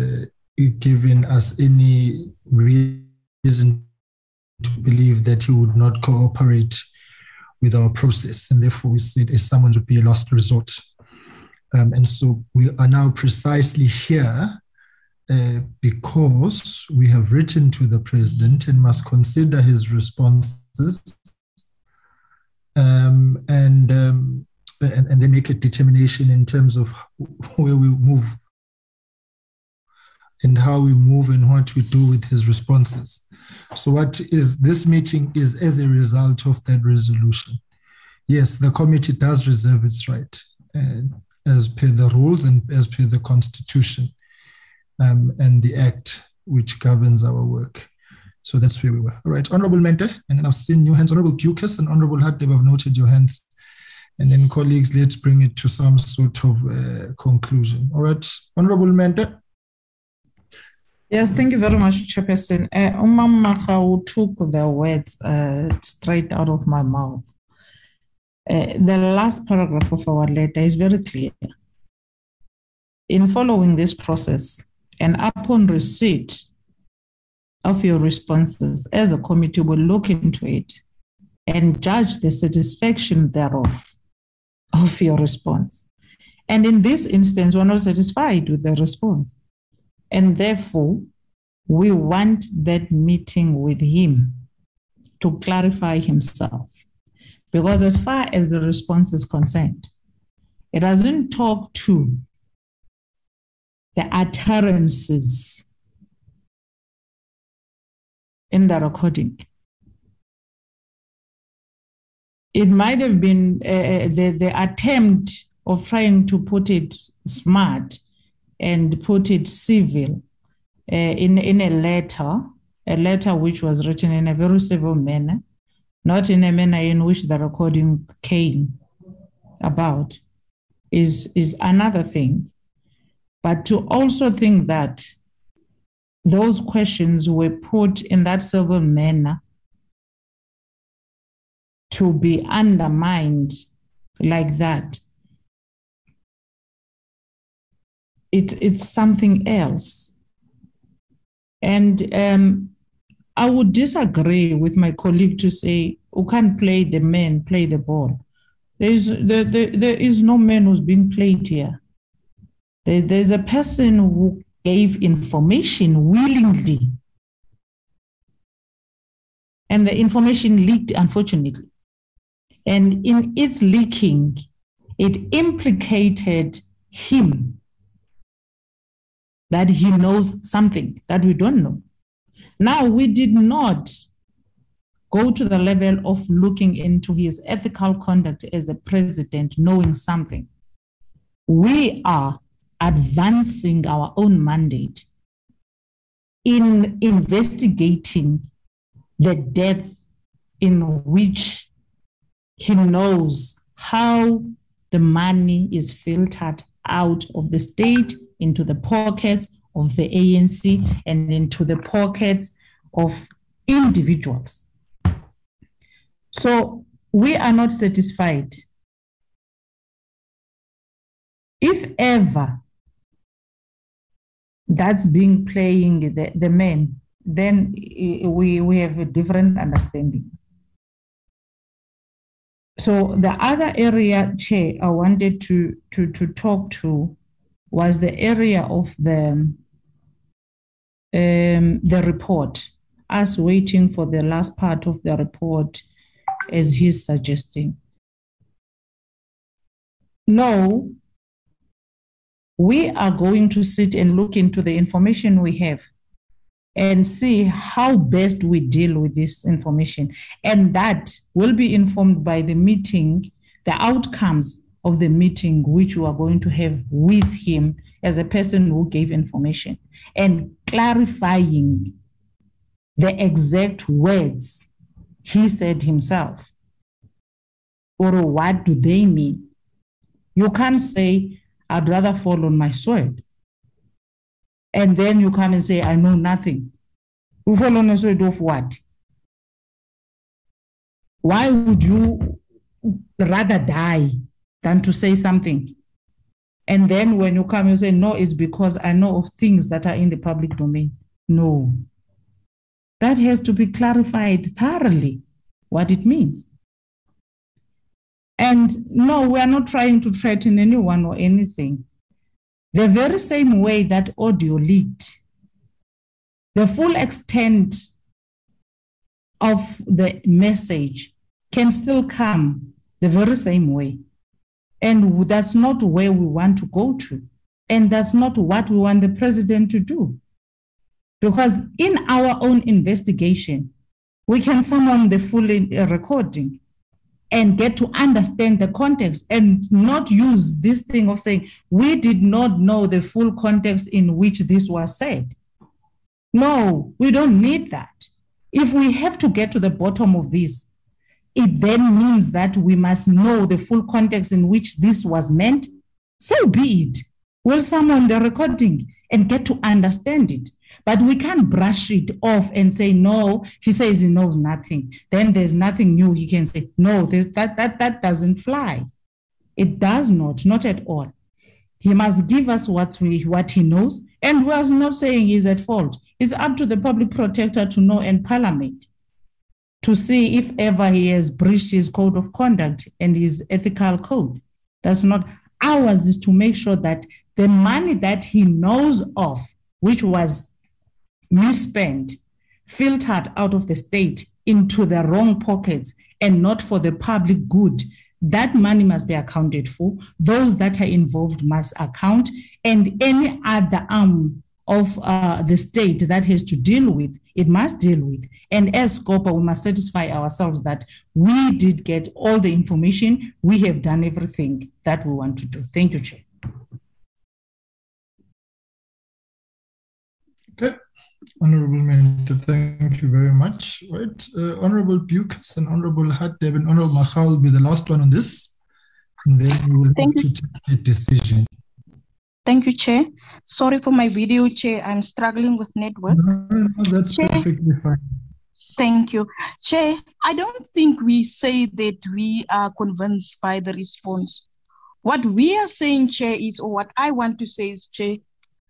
given us any reason to believe that he would not cooperate with our process. And therefore, we said a summons would be a last resort. And so we are now precisely here because we have written to the President and must consider his responses and then make a determination in terms of where we move and how we move and what we do with his responses. So what is this meeting is as a result of that resolution. Yes, the committee does reserve its right as per the rules and as per the Constitution and the Act which governs our work. So that's where we were. All right, Honorable Mente, and then I've seen new hands. Honorable Bucus and Honorable Hateb, I've noted your hands. And then, colleagues, let's bring it to some sort of conclusion. All right, Honorable Mente. Yes, thank you very much, Chairperson. Umam Mahau took the words straight out of my mouth. The last paragraph of our letter is very clear. In following this process, and upon receipt of your responses, as a committee, we'll look into it and judge the satisfaction thereof of your response. And in this instance, we're not satisfied with the response. And therefore, we want that meeting with him to clarify himself. Because as far as the response is concerned, it doesn't talk to the utterances in the recording. It might have been the attempt of trying to put it smart and put it civil in a letter which was written in a very civil manner, not in a manner in which the recording came about, is another thing. But to also think that those questions were put in that civil manner to be undermined like that, it's something else. And I would disagree with my colleague to say, who can't play the man, play the ball. There is no man who's being played here. There's a person who gave information willingly. And the information leaked, unfortunately. And in its leaking, it implicated him, that he knows something that we don't know. Now, we did not go to the level of looking into his ethical conduct as a president, knowing something. We are advancing our own mandate in investigating the depth in which he knows how the money is filtered out of the state into the pockets of the ANC and into the pockets of individuals. So we are not satisfied. If ever that's being playing the men, then we have a different understanding. So the other area, Chair, I wanted to talk to was the area of the report, us waiting for the last part of the report as he's suggesting. No, we are going to sit and look into the information we have and see how best we deal with this information. And that will be informed by the meeting, the outcomes of the meeting which we are going to have with him as a person who gave information, and clarifying the exact words he said himself, or what do they mean? You can't say, I'd rather fall on my sword, and then you come and say, I know nothing. You fall on a sword of what? Why would you rather die than to say something? And then when you come, you say, no, it's because I know of things that are in the public domain. No. That has to be clarified thoroughly, what it means. And no, we are not trying to threaten anyone or anything. The very same way that audio leaked, the full extent of the message can still come the very same way. And that's not where we want to go to. And that's not what we want the president to do. Because in our own investigation, we can summon the full recording and get to understand the context and not use this thing of saying, we did not know the full context in which this was said. No, we don't need that. If we have to get to the bottom of this, it then means that we must know the full context in which this was meant. So be it. We'll summon the recording and get to understand it. But we can't brush it off and say, no, he says he knows nothing. Then there's nothing new he can say. No, that doesn't fly. It does not at all. He must give us what he knows. And we are not saying he's at fault. It's up to the public protector to know and parliament to see if ever he has breached his code of conduct and his ethical code. That's not ours, is to make sure that the money that he knows of, which was misspent, filtered out of the state into the wrong pockets and not for the public good, that money must be accounted for. Those that are involved must account, and any other arm of the state that has to deal with, it must deal with. And as SCOPA, we must satisfy ourselves that we did get all the information, we have done everything that we want to do. Thank you, Chair. Okay, Honourable Minister, thank you very much. Right, Honourable Bucas and Honourable Haddeb and Honourable Makhal will be the last one on this, and then we will have to take a decision. Thank you, Chair. Sorry for my video, Chair. I'm struggling with network. No, that's Chair, perfectly fine. Thank you. Chair, I don't think we say that we are convinced by the response. What we are saying, Chair, is, or what I want to say is, Chair,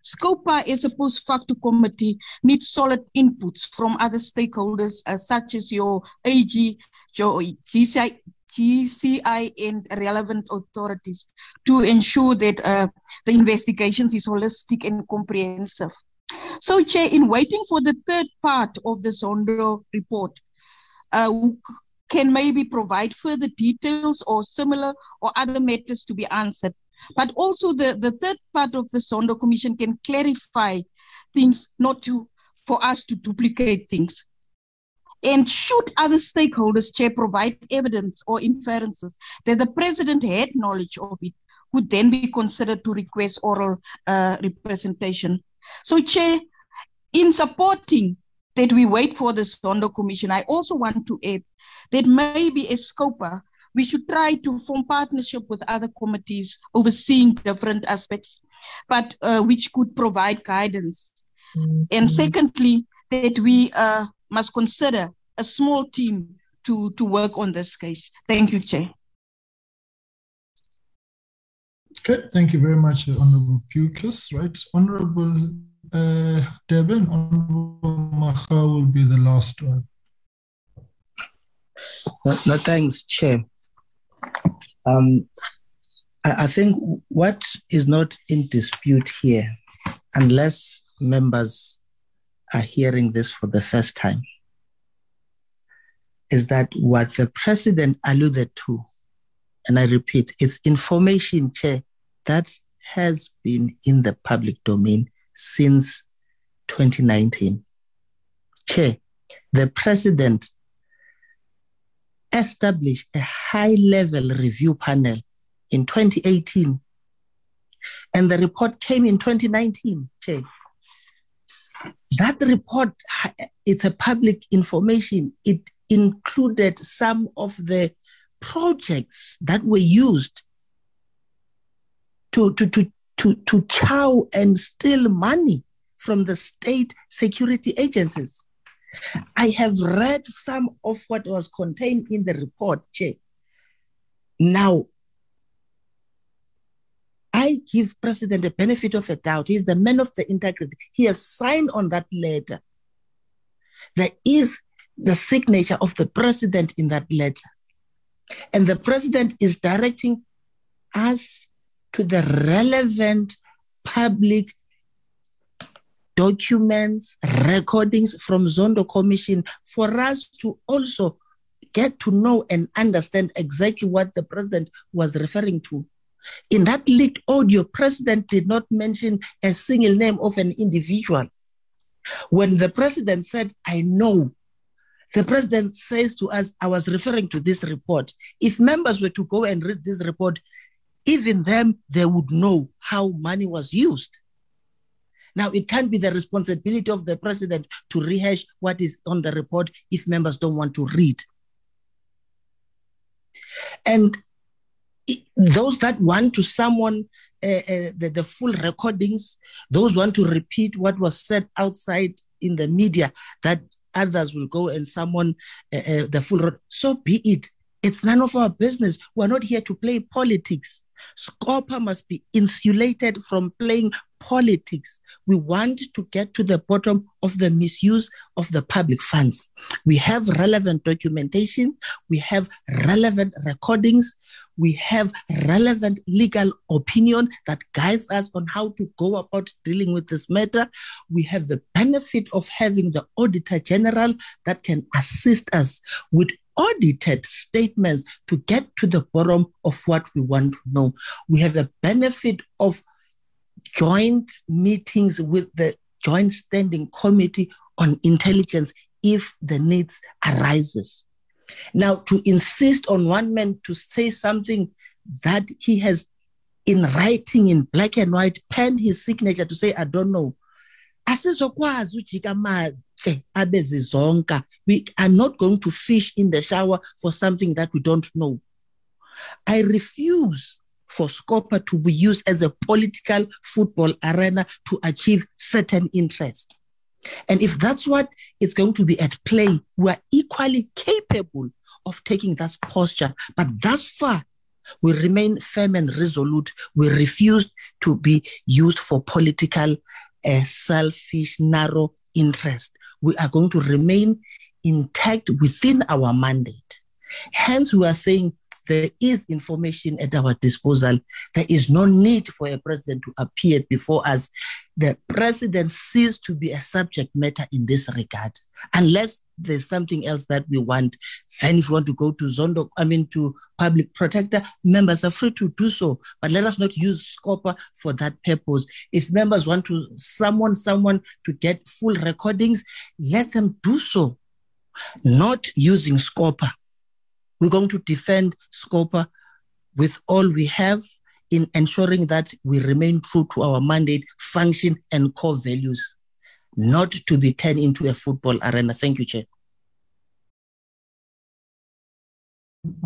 SCOPA as a post-facto committee needs solid inputs from other stakeholders such as your AG, your GCI and relevant authorities to ensure that the investigations is holistic and comprehensive. So, Chair, in waiting for the third part of the Zondo report, can maybe provide further details or similar or other matters to be answered. But also the third part of the Zondo Commission can clarify things, not to for us to duplicate things. And should other stakeholders, Chair, provide evidence or inferences that the President had knowledge of it, would then be considered to request oral representation. So, Chair, in supporting that we wait for the Zondo Commission, I also want to add that maybe as SCOPA, we should try to form partnership with other committees overseeing different aspects, but which could provide guidance. Mm-hmm. And secondly, that we must consider a small team to work on this case. Thank you, Chair. Okay, thank you very much, Honourable Bucas. Right, Honourable Deben, Honourable Macha will be the last one. No, thanks, Chair. I think what is not in dispute here, unless members are hearing this for the first time, is that what the President alluded to, and I repeat, it's information, Chair, that has been in the public domain since 2019. Chair, the President established a high-level review panel in 2018, and the report came in 2019, Chair. That report, it's a public information. It included some of the projects that were used to chow and steal money from the state security agencies. I have read some of what was contained in the report, Chair. Now, I give President the benefit of a doubt. He's the man of the integrity. He has signed on that letter. There is the signature of the President in that letter. And the President is directing us to the relevant public documents, recordings from Zondo Commission for us to also get to know and understand exactly what the President was referring to. In that leaked audio, President did not mention a single name of an individual. When the President said, I know, the President says to us, I was referring to this report. If members were to go and read this report, even them, they would know how money was used. Now, it can't be the responsibility of the President to rehash what is on the report if members don't want to read. And those that want to summon the full recordings, those want to repeat what was said outside in the media, that others will go and summon the full record. So be it. It's none of our business. We're not here to play politics. SCOPA must be insulated from playing politics. We want to get to the bottom of the misuse of the public funds. We have relevant documentation. We have relevant recordings. We have relevant legal opinion that guides us on how to go about dealing with this matter. We have the benefit of having the Auditor General that can assist us with audited statements to get to the bottom of what we want to know. We have the benefit of joint meetings with the Joint Standing Committee on Intelligence if the needs arises. Now, to insist on one man to say something that he has in writing in black and white, pen his signature to say, I don't know, asizokwazi ujika mathe abezizonka. We are not going to fish in the shower for something that we don't know. I refuse for SCOPA to be used as a political football arena to achieve certain interest. And if that's what is going to be at play, we are equally capable of taking that posture. But thus far, we remain firm and resolute. We refuse to be used for political, selfish, narrow interest. We are going to remain intact within our mandate. Hence, we are saying there is information at our disposal. There is no need for a president to appear before us. The president ceases to be a subject matter in this regard, unless there's something else that we want. And if you want to go to to Public Protector, members are free to do so. But let us not use SCOPA for that purpose. If members want to summon someone to get full recordings, let them do so, not using SCOPA. We're going to defend SCOPA with all we have in ensuring that we remain true to our mandate, function, and core values, not to be turned into a football arena. Thank you, Chair.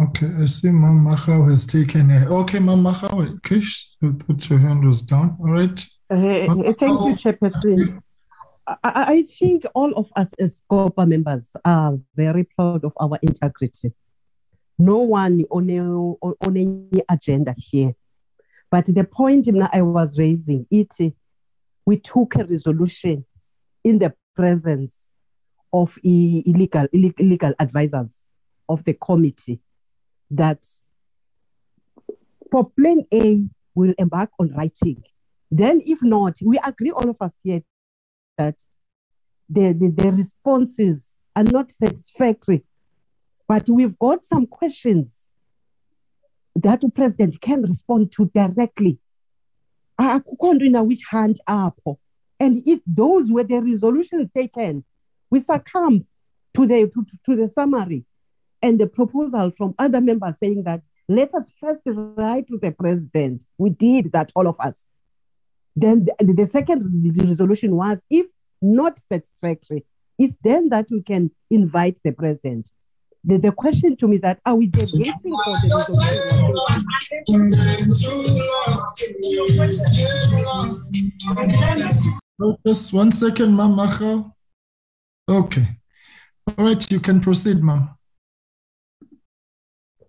Okay, I see Ma'am Makau has taken it. Okay, Ma'am Makau, Kish, you put your hand was down. All right. Thank you, Chairperson. I think all of us as SCOPA members are very proud of our integrity. No one on any agenda here. But the point I was raising, we took a resolution in the presence of illegal advisors of the committee that for Plan A, we'll embark on writing. Then if not, we agree, all of us here, that the responses are not satisfactory. But we've got some questions that the president can respond to directly. Which hand up? And if those were the resolutions taken, we succumb to the summary and the proposal from other members saying that let us first write to the president. We did that, all of us. Then the second resolution was, if not satisfactory, it's then that we can invite the president. The question to me is that, are we debating for the resolution? Just 1 second, Ma'am Makau. Okay. All right, you can proceed, Ma'am.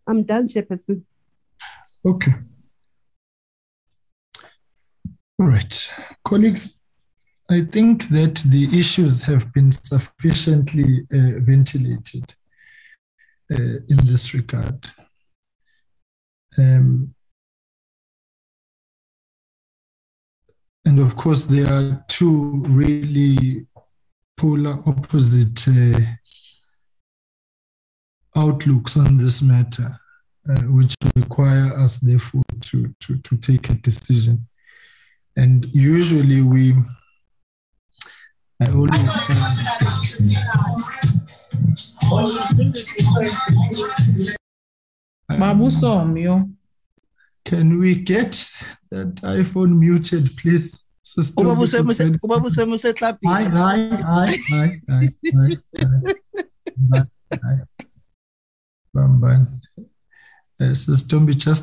I'm done, Chairperson. Okay. All right. Colleagues, I think that the issues have been sufficiently ventilated. In this regard. And of course, there are two really polar opposite outlooks on this matter, which require us, therefore, to take a decision. And usually I always can we get that iPhone muted, please? System, just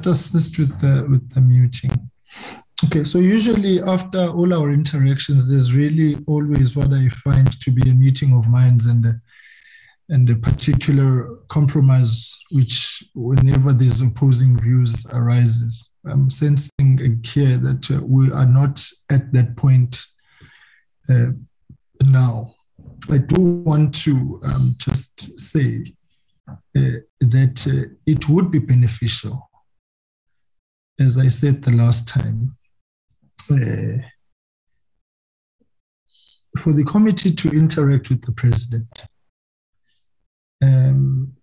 assist with the muting. Okay, so usually after all our interactions, there's really always what I find to be a meeting of minds and a particular compromise, which whenever these opposing views arises. I'm sensing here that we are not at that point now. I do want to just say that it would be beneficial, as I said the last time, for the committee to interact with the president.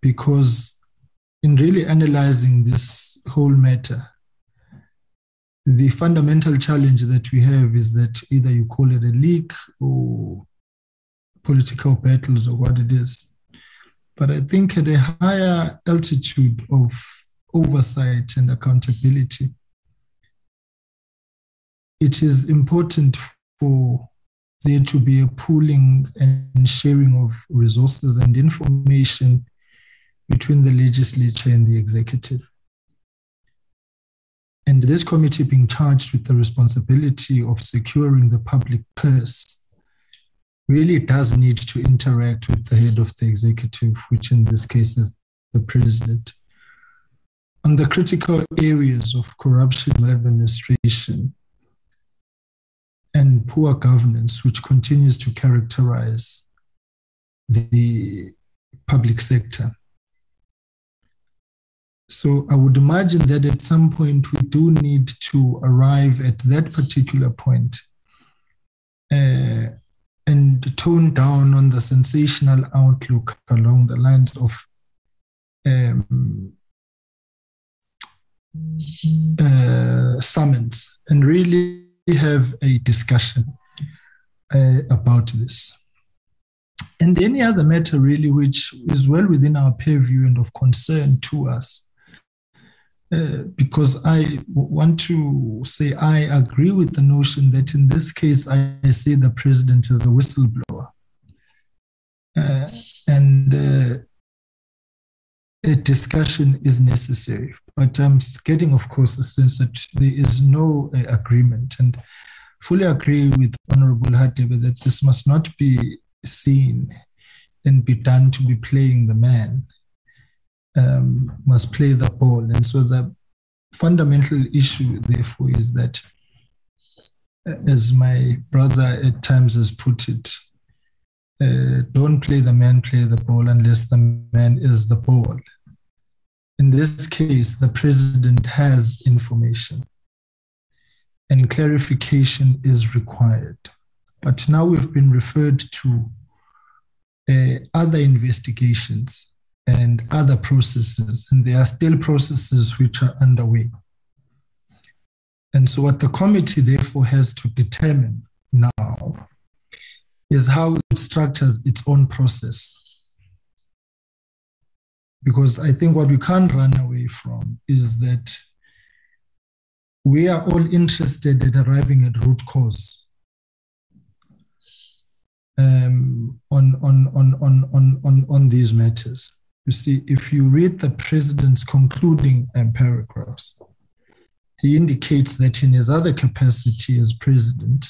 Because in really analyzing this whole matter, the fundamental challenge that we have is that either you call it a leak or political battles or what it is. But I think at a higher altitude of oversight and accountability, it is important for there to be a pooling and sharing of resources and information between the legislature and the executive. And this committee being charged with the responsibility of securing the public purse really does need to interact with the head of the executive, which in this case is the president. On the critical areas of corruption, administration, and poor governance, which continues to characterize the public sector. So I would imagine that at some point we do need to arrive at that particular point and tone down on the sensational outlook along the lines of summons, and really have a discussion about this. And any other matter really which is well within our purview and of concern to us. Because I want to say I agree with the notion that in this case I say the president is a whistleblower. A discussion is necessary. But I'm getting, of course, the sense that there is no agreement. And fully agree with Honorable Hadebe that this must not be seen and be done to be playing the man. Must play the ball. And so the fundamental issue, therefore, is that, as my brother at times has put it, don't play the man, play the ball, unless the man is the ball. In this case, the president has information and clarification is required. But now we've been referred to other investigations and other processes, and there are still processes which are underway. And so what the committee therefore has to determine now is how it structures its own process. Because I think what we can't run away from is that we are all interested in arriving at root cause on these matters. You see, if you read the president's concluding paragraphs, he indicates that in his other capacity as president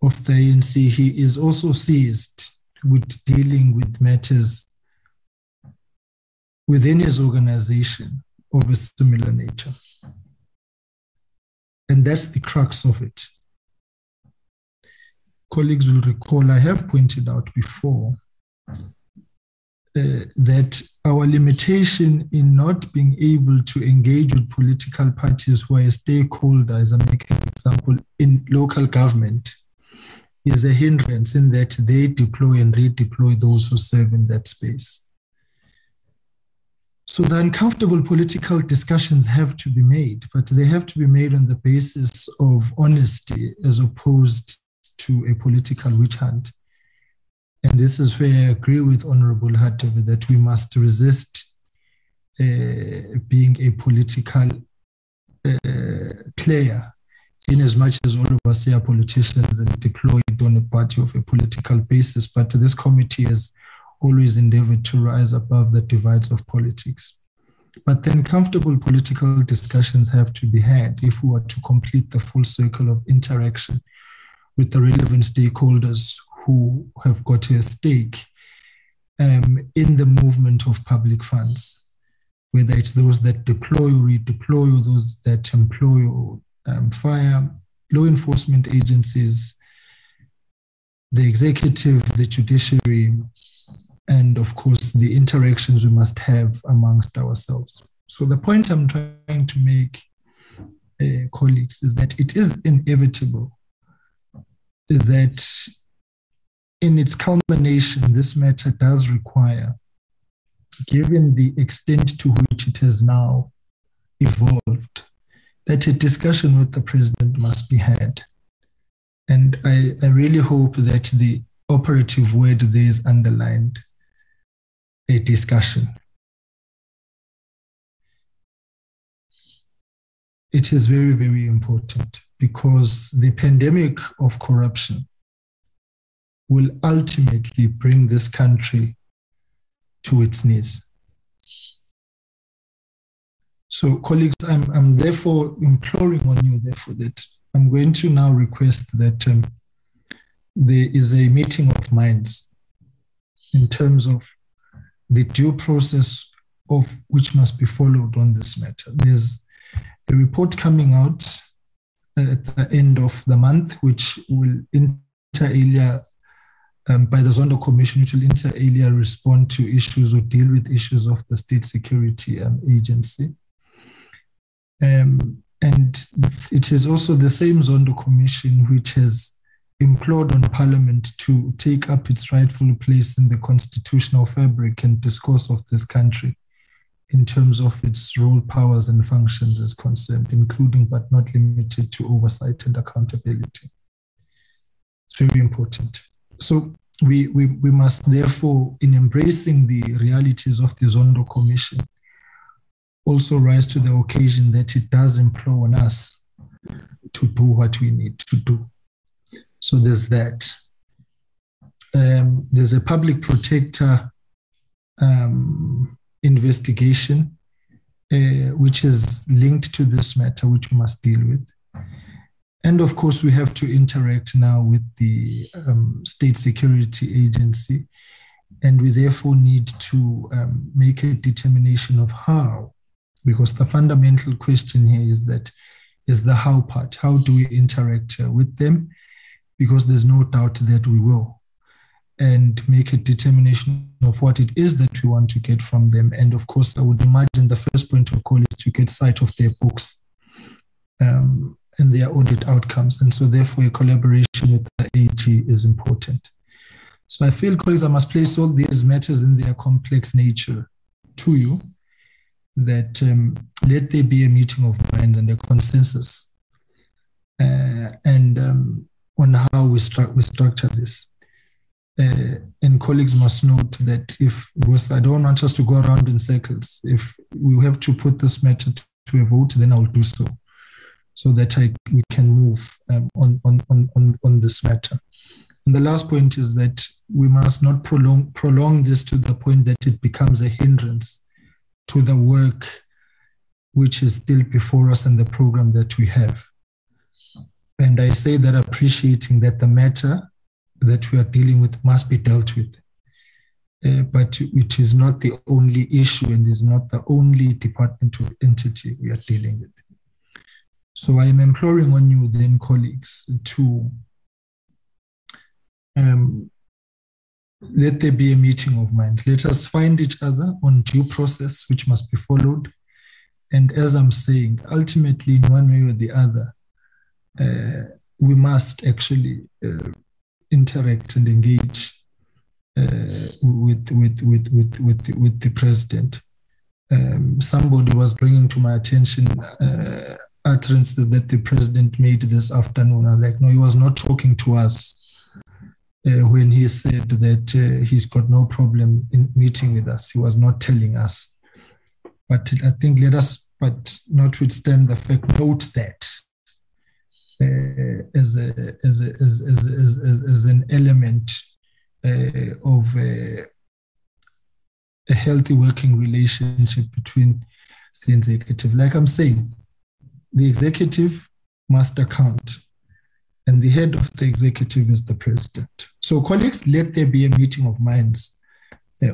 of the ANC, he is also seized with dealing with matters within his organization of a similar nature. And that's the crux of it. Colleagues will recall, I have pointed out before that our limitation in not being able to engage with political parties who are a stakeholder, as I make an example, in local government, is a hindrance in that they deploy and redeploy those who serve in that space. So the uncomfortable political discussions have to be made, but they have to be made on the basis of honesty as opposed to a political witch hunt. And this is where I agree with Honorable Hadebe that we must resist being a political player, in as much as all of us are politicians and deployed on a party of a political basis. But this committee has always endeavored to rise above the divides of politics. But then comfortable political discussions have to be had if we are to complete the full circle of interaction with the relevant stakeholders who have got a stake in the movement of public funds, whether it's those that deploy or redeploy, or those that employ or fire, law enforcement agencies, the executive, the judiciary, and of course the interactions we must have amongst ourselves. So the point I'm trying to make, colleagues, is that it is inevitable that in its culmination, this matter does require, given the extent to which it has now evolved, that a discussion with the president must be had. And I really hope that the operative word there is underlined, a discussion. It is very, very important because the pandemic of corruption will ultimately bring this country to its knees. So, colleagues, I'm therefore imploring on you, therefore, that I'm going to now request that there is a meeting of minds in terms of the due process of which must be followed on this matter. There's a report coming out at the end of the month, which will inter alia, by the Zondo Commission, which will inter alia respond to issues or deal with issues of the State Security Agency. And it is also the same Zondo Commission which has implored on Parliament to take up its rightful place in the constitutional fabric and discourse of this country in terms of its role, powers, and functions is concerned, including but not limited to oversight and accountability. It's very important. So we must therefore, in embracing the realities of the Zondo Commission, also rise to the occasion that it does implore on us to do what we need to do. So there's that. There's a Public Protector investigation which is linked to this matter, which we must deal with. And of course, we have to interact now with the State Security Agency, and we therefore need to make a determination of how, because the fundamental question here is that, is the how part. How do we interact with them? Because there's no doubt that we will, and make a determination of what it is that we want to get from them. And of course, I would imagine the first point of call is to get sight of their books and their audit outcomes. And so therefore, a collaboration with the AG is important. So I feel, colleagues, I must place all these matters in their complex nature to you, that let there be a meeting of minds and a consensus on how we structure this. And colleagues must note that because I don't want us to go around in circles, if we have to put this matter to a vote, then I'll do so, so that we can move on this matter. And the last point is that we must not prolong this to the point that it becomes a hindrance to the work which is still before us and the program that we have. And I say that appreciating that the matter that we are dealing with must be dealt with, but it is not the only issue and is not the only departmental entity we are dealing with. So I am imploring on you then, colleagues, to let there be a meeting of minds. Let us find each other on due process, which must be followed. And as I'm saying, ultimately, in one way or the other, we must actually interact and engage with the president. Somebody was bringing to my attention utterances that the president made this afternoon. I was like, no, he was not talking to us when he said that he's got no problem in meeting with us. He was not telling us. But I think let us, but notwithstanding the fact, note that as an element of a healthy working relationship between the executive. Like I'm saying, the executive must account, and the head of the executive is the president. So, colleagues, let there be a meeting of minds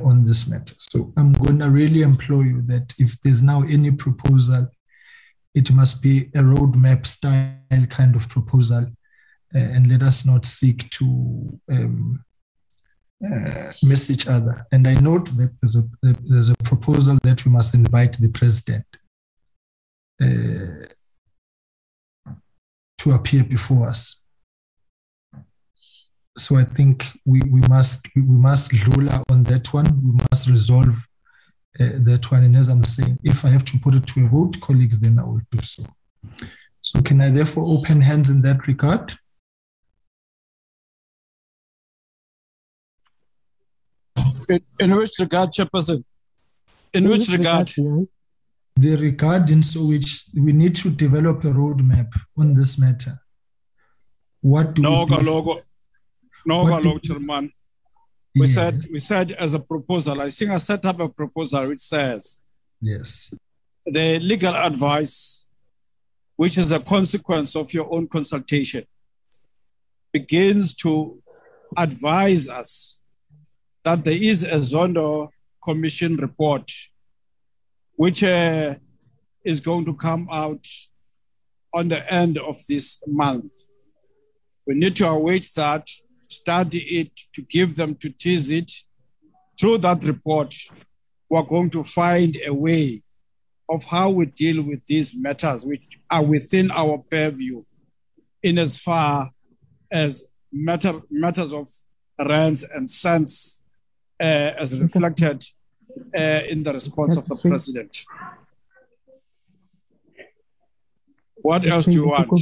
on this matter. So I'm going to really implore you that if there's now any proposal, it must be a roadmap style kind of proposal, and let us not seek to miss each other. And I note that there's a proposal that we must invite the president to appear before us. So I think we must rule out on that one. We must resolve that one. And as I'm saying, if I have to put it to a vote, colleagues, then I will do so. So can I therefore open hands in that regard? In which regard, Chairperson? In which regard? The regard in so which we need to develop a roadmap on this matter. What do we do? No, hello, Chairman. We said as a proposal, I think I set up a proposal which says the legal advice, which is a consequence of your own consultation, begins to advise us that there is a Zondo Commission report which is going to come out on the end of this month. We need to await that, study it, to give them, to tease it. Through that report, we're going to find a way of how we deal with these matters which are within our purview in as far as matters of rents and cents as reflected in the response of the President. What else do you want?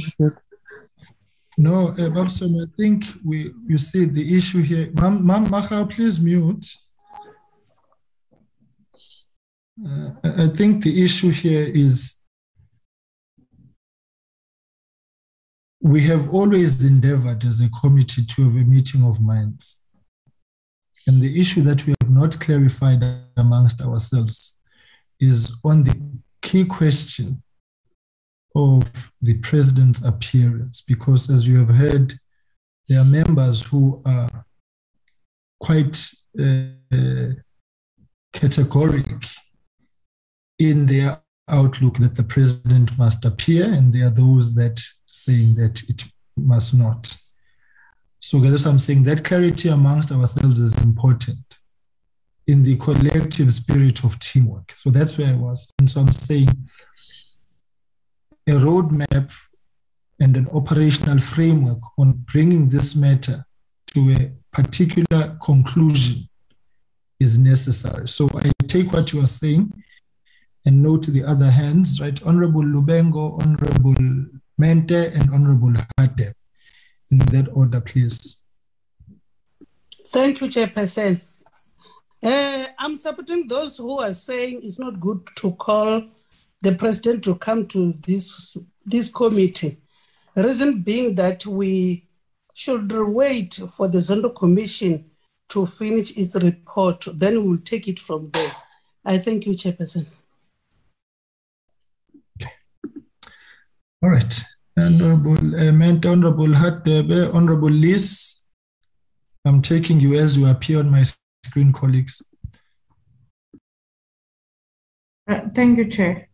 No, Babson, I think you see the issue here. Ma'am Makha, please mute. I think the issue here is we have always endeavored as a committee to have a meeting of minds. And the issue that we have not clarified amongst ourselves is on the key question of the President's appearance, because as you have heard, there are members who are quite categoric in their outlook that the President must appear, and there are those that saying that it must not. So that's what I'm saying, that clarity amongst ourselves is important in the collective spirit of teamwork. So that's where I was. And so I'm saying a roadmap and an operational framework on bringing this matter to a particular conclusion is necessary. So I take what you are saying and note the other hands, right? Honorable Lubengo, Honorable Mente, and Honorable Hadeb. In that order, please. Thank you, Chairperson. I'm supporting those who are saying it's not good to call the President to come to this committee. Reason being that we should wait for the Zondo Commission to finish its report, then we'll take it from there. I thank you, Chairperson. Okay. All right. Honorable Hadebe, Honorable Liz, I'm taking you as you appear on my screen, colleagues. Thank you, Chair.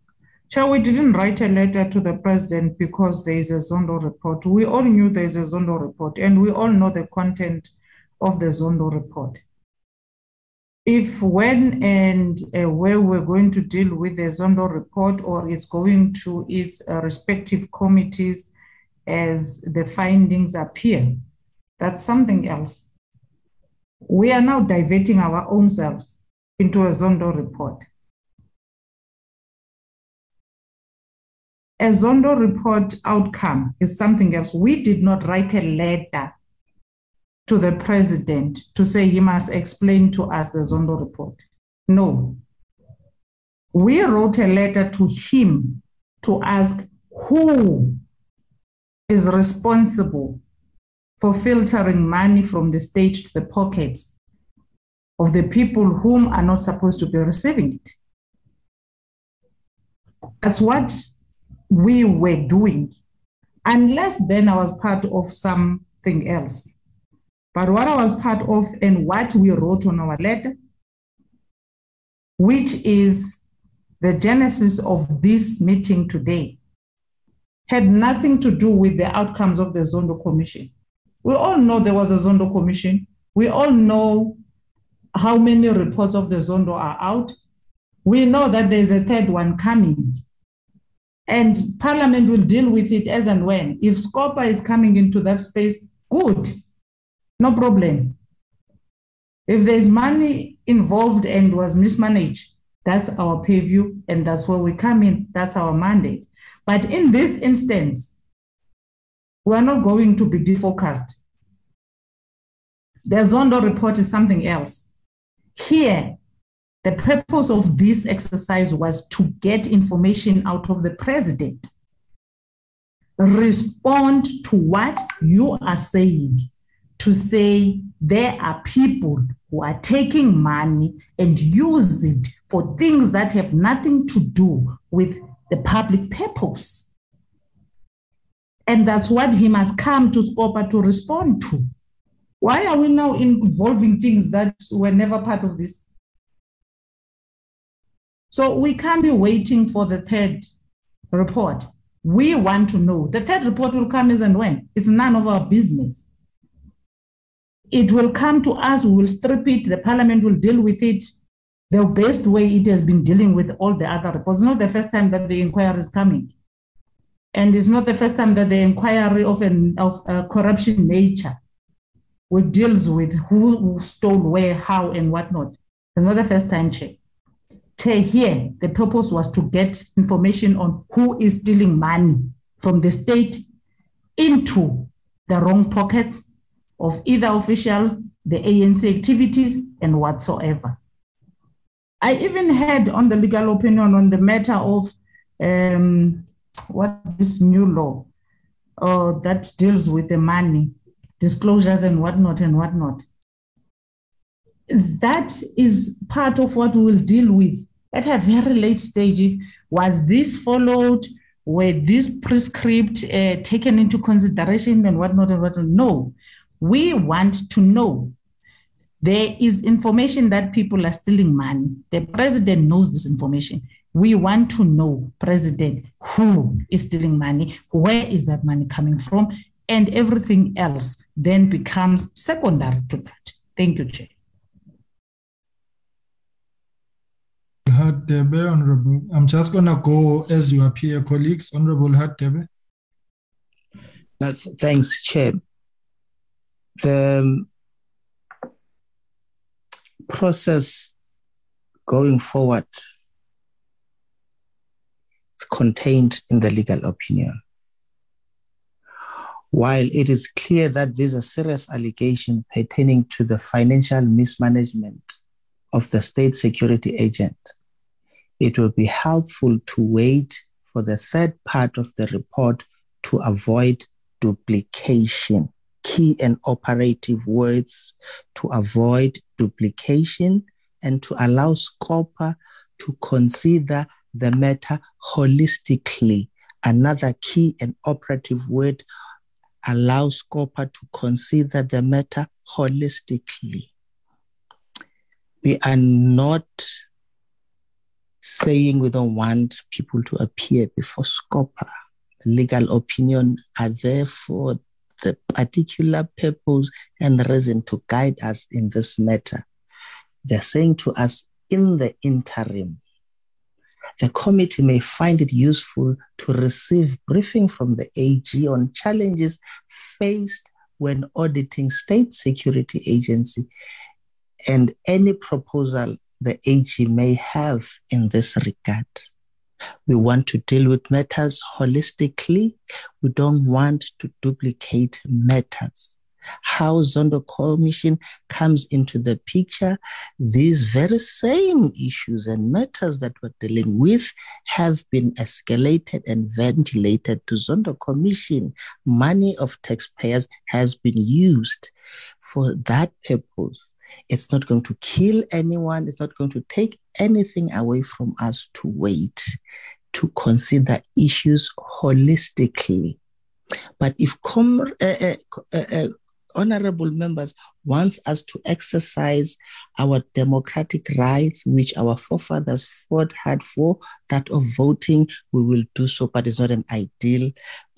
Chair, we didn't write a letter to the President because there is a Zondo report. We all knew there is a Zondo report, and we all know the content of the Zondo report. If, when, and where we're going to deal with the Zondo report, or it's going to its respective committees as the findings appear, that's something else. We are now diverting our own selves into a Zondo report. A Zondo report outcome is something else. We did not write a letter to the President to say he must explain to us the Zondo report. No. We wrote a letter to him to ask who is responsible for filtering money from the state to the pockets of the people whom are not supposed to be receiving it. That's what we were doing, unless then I was part of something else. But what I was part of and what we wrote on our letter, which is the genesis of this meeting today, had nothing to do with the outcomes of the Zondo Commission. We all know there was a Zondo Commission. We all know how many reports of the Zondo are out. We know that there's a third one coming. And Parliament will deal with it as and when. If SCOPA is coming into that space, good, no problem. If there's money involved and was mismanaged, that's our purview and that's where we come in, that's our mandate. But in this instance, we're not going to be defocused. The Zondo report is something else. Here, the purpose of this exercise was to get information out of the President. Respond to what you are saying. to say there are people who are taking money and use it for things that have nothing to do with the public purpose. And that's what he must come to SCOPA to respond to. Why are we now involving things that were never part of this? So we can't be waiting for the third report. We want to know. The third report will come as and when. It's none of our business. It will come to us. We will strip it. The parliament will deal with it the best way it has been dealing with all the other reports. It's not the first time that the inquiry is coming. And it's not the first time that the inquiry of corruption nature which deals with who stole where, how, and whatnot. It's not the first time, check. Here, the purpose was to get information on who is stealing money from the state into the wrong pockets of either officials, the ANC activities, and whatsoever. I even heard on the legal opinion on the matter of what this new law that deals with the money, disclosures and whatnot and whatnot. That is part of what we will deal with at a very late stage. Was this followed? Were this prescript taken into consideration and whatnot and whatnot? No, we want to know. There is information that people are stealing money. The president knows this information. We want to know, President, who is stealing money? Where is that money coming from? And everything else then becomes secondary to that. Thank you, Chair. Hadebe, Honorable. I'm just going to go as you appear, colleagues. Honorable Hadebe. Thanks, Chair. The process going forward is contained in the legal opinion. While it is clear that these are serious allegations pertaining to the financial mismanagement of the state security agent, it will be helpful to wait for the third part of the report to avoid duplication. Key and operative words: to avoid duplication and to allow SCOPA to consider the matter holistically. Another key and operative word: allow SCOPA to consider the matter holistically. We are not saying we don't want people to appear before SCOPA. Legal opinion are there for the particular purpose and reason to guide us in this matter. They're saying to us, in the interim, the committee may find it useful to receive briefing from the AG on challenges faced when auditing state security agency and any proposal the AG may have in this regard. We want to deal with matters holistically. We don't want to duplicate matters. How Zondo Commission comes into the picture, these very same issues and matters that we're dealing with have been escalated and ventilated to Zondo Commission. Money of taxpayers has been used for that purpose. It's not going to kill anyone. It's not going to take anything away from us to wait, to consider issues holistically. But if honorable members wants us to exercise our democratic rights, which our forefathers fought hard for, that of voting, we will do so. But it's not an ideal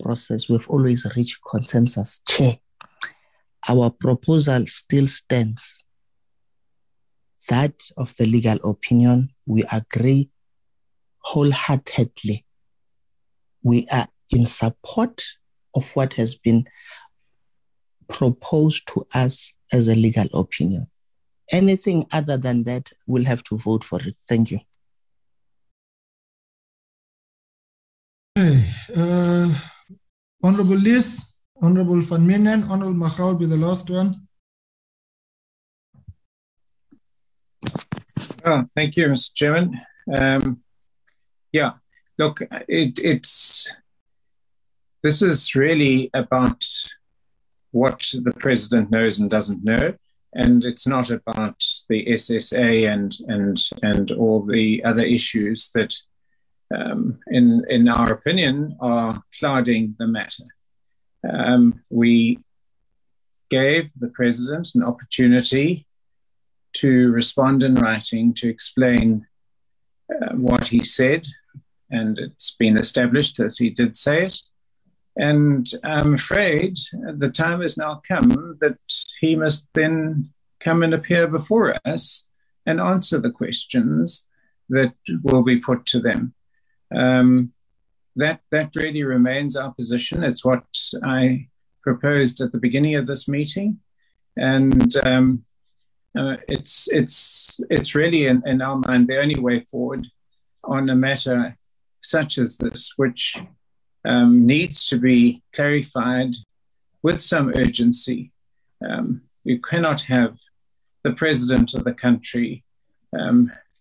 process. We've always reached consensus. Chair, our proposal still stands. That of the legal opinion, we agree wholeheartedly. We are in support of what has been proposed to us as a legal opinion. Anything other than that, we'll have to vote for it. Thank you. Okay. Honorable Liz, Honorable Van Minen, Honorable Machau will be the last one. Oh, thank you, Mr. Chairman. Look, this is really about what the president knows and doesn't know. And it's not about the SSA and all the other issues that, in our opinion, are clouding the matter. We gave the president an opportunity to respond in writing, to explain what he said, and it's been established that he did say it. And I'm afraid the time has now come that he must then come and appear before us and answer the questions that will be put to them. That really remains our position. It's what I proposed at the beginning of this meeting. And it's really, in our mind, the only way forward on a matter such as this, which needs to be clarified with some urgency. You cannot have the president of the country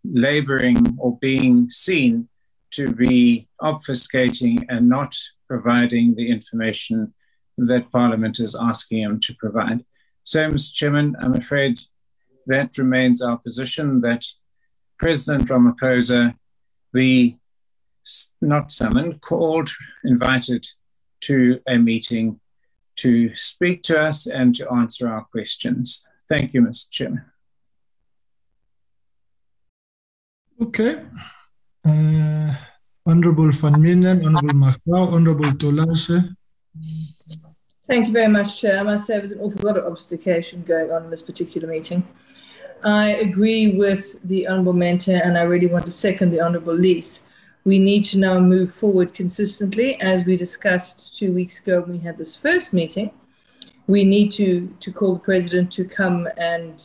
labouring or being seen to be obfuscating and not providing the information that Parliament is asking him to provide. So, Mr. Chairman, I'm afraid that remains our position, that President Ramaphosa be not summoned, called, invited to a meeting to speak to us and to answer our questions. Thank you, Mr. Chairman. Okay. Honourable Van Meenen, Honourable Magdau, Honourable Tolase. Thank you very much, Chair. I must say there's an awful lot of obfuscation going on in this particular meeting. I agree with the Honourable Mentor, and I really want to second the Honourable Lees. We need to now move forward consistently, as we discussed 2 weeks ago when we had this first meeting. We need to call the president to come and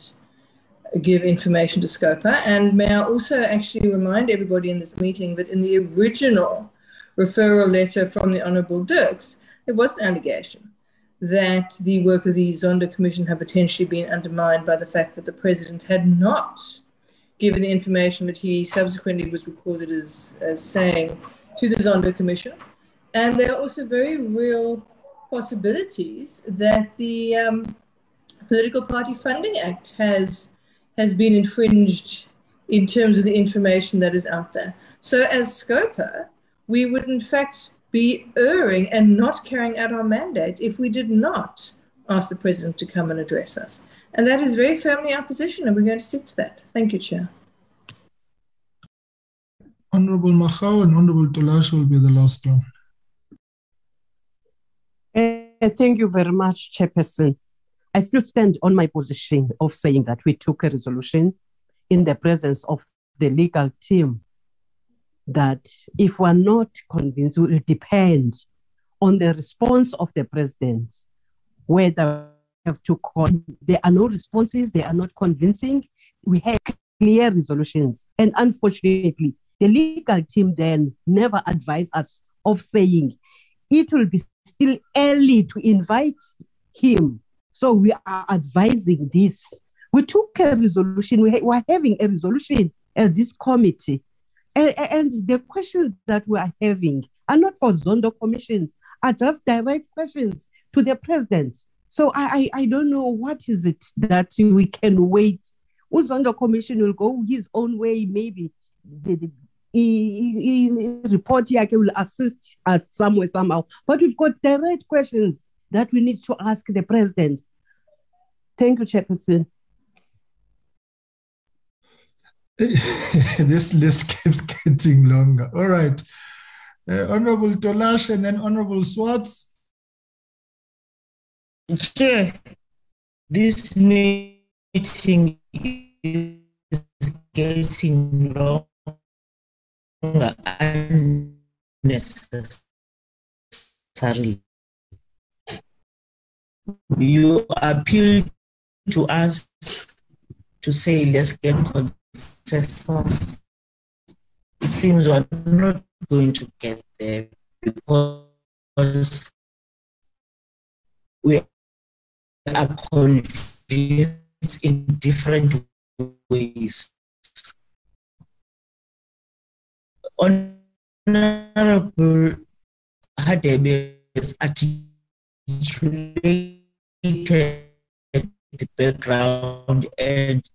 give information to SCOPA. And may I also actually remind everybody in this meeting that in the original referral letter from the Honourable Dirks, there was an allegation that the work of the Zondo Commission had potentially been undermined by the fact that the president had not given the information that he subsequently was recorded as saying to the Zondo Commission. And there are also very real possibilities that the Political Party Funding Act has been infringed in terms of the information that is out there. So as SCOPA, we would in fact be erring and not carrying out our mandate if we did not ask the president to come and address us. And that is very firmly our position, and we're going to stick to that. Thank you, Chair. Honourable Magdau and Honourable Tolase will be the last one. Thank you very much, Chairperson. I still stand on my position of saying that we took a resolution in the presence of the legal team that if we're not convinced, we will depend on the response of the president, whether have to call. There are no responses, they are not convincing. We had clear resolutions. And unfortunately, the legal team then never advised us of saying it will be still early to invite him. So we are advising this. We took a resolution. We were having a resolution as this committee. And the questions that we are having are not for Zondo commissions, are just direct questions to the president. So I don't know what is it that we can wait. Zondo Commission will go his own way. Maybe the report here will assist us somewhere, somehow. But we've got direct questions that we need to ask the president. Thank you, Chairperson. This list keeps getting longer. All right. Honorable Tolase and then Honorable Swartz. Chair, this meeting is getting longer unnecessarily. You appeal to us to say let's get consensus. It seems we're not going to get there because we are convinced in different ways. Honorable Hadebe has articulated the background and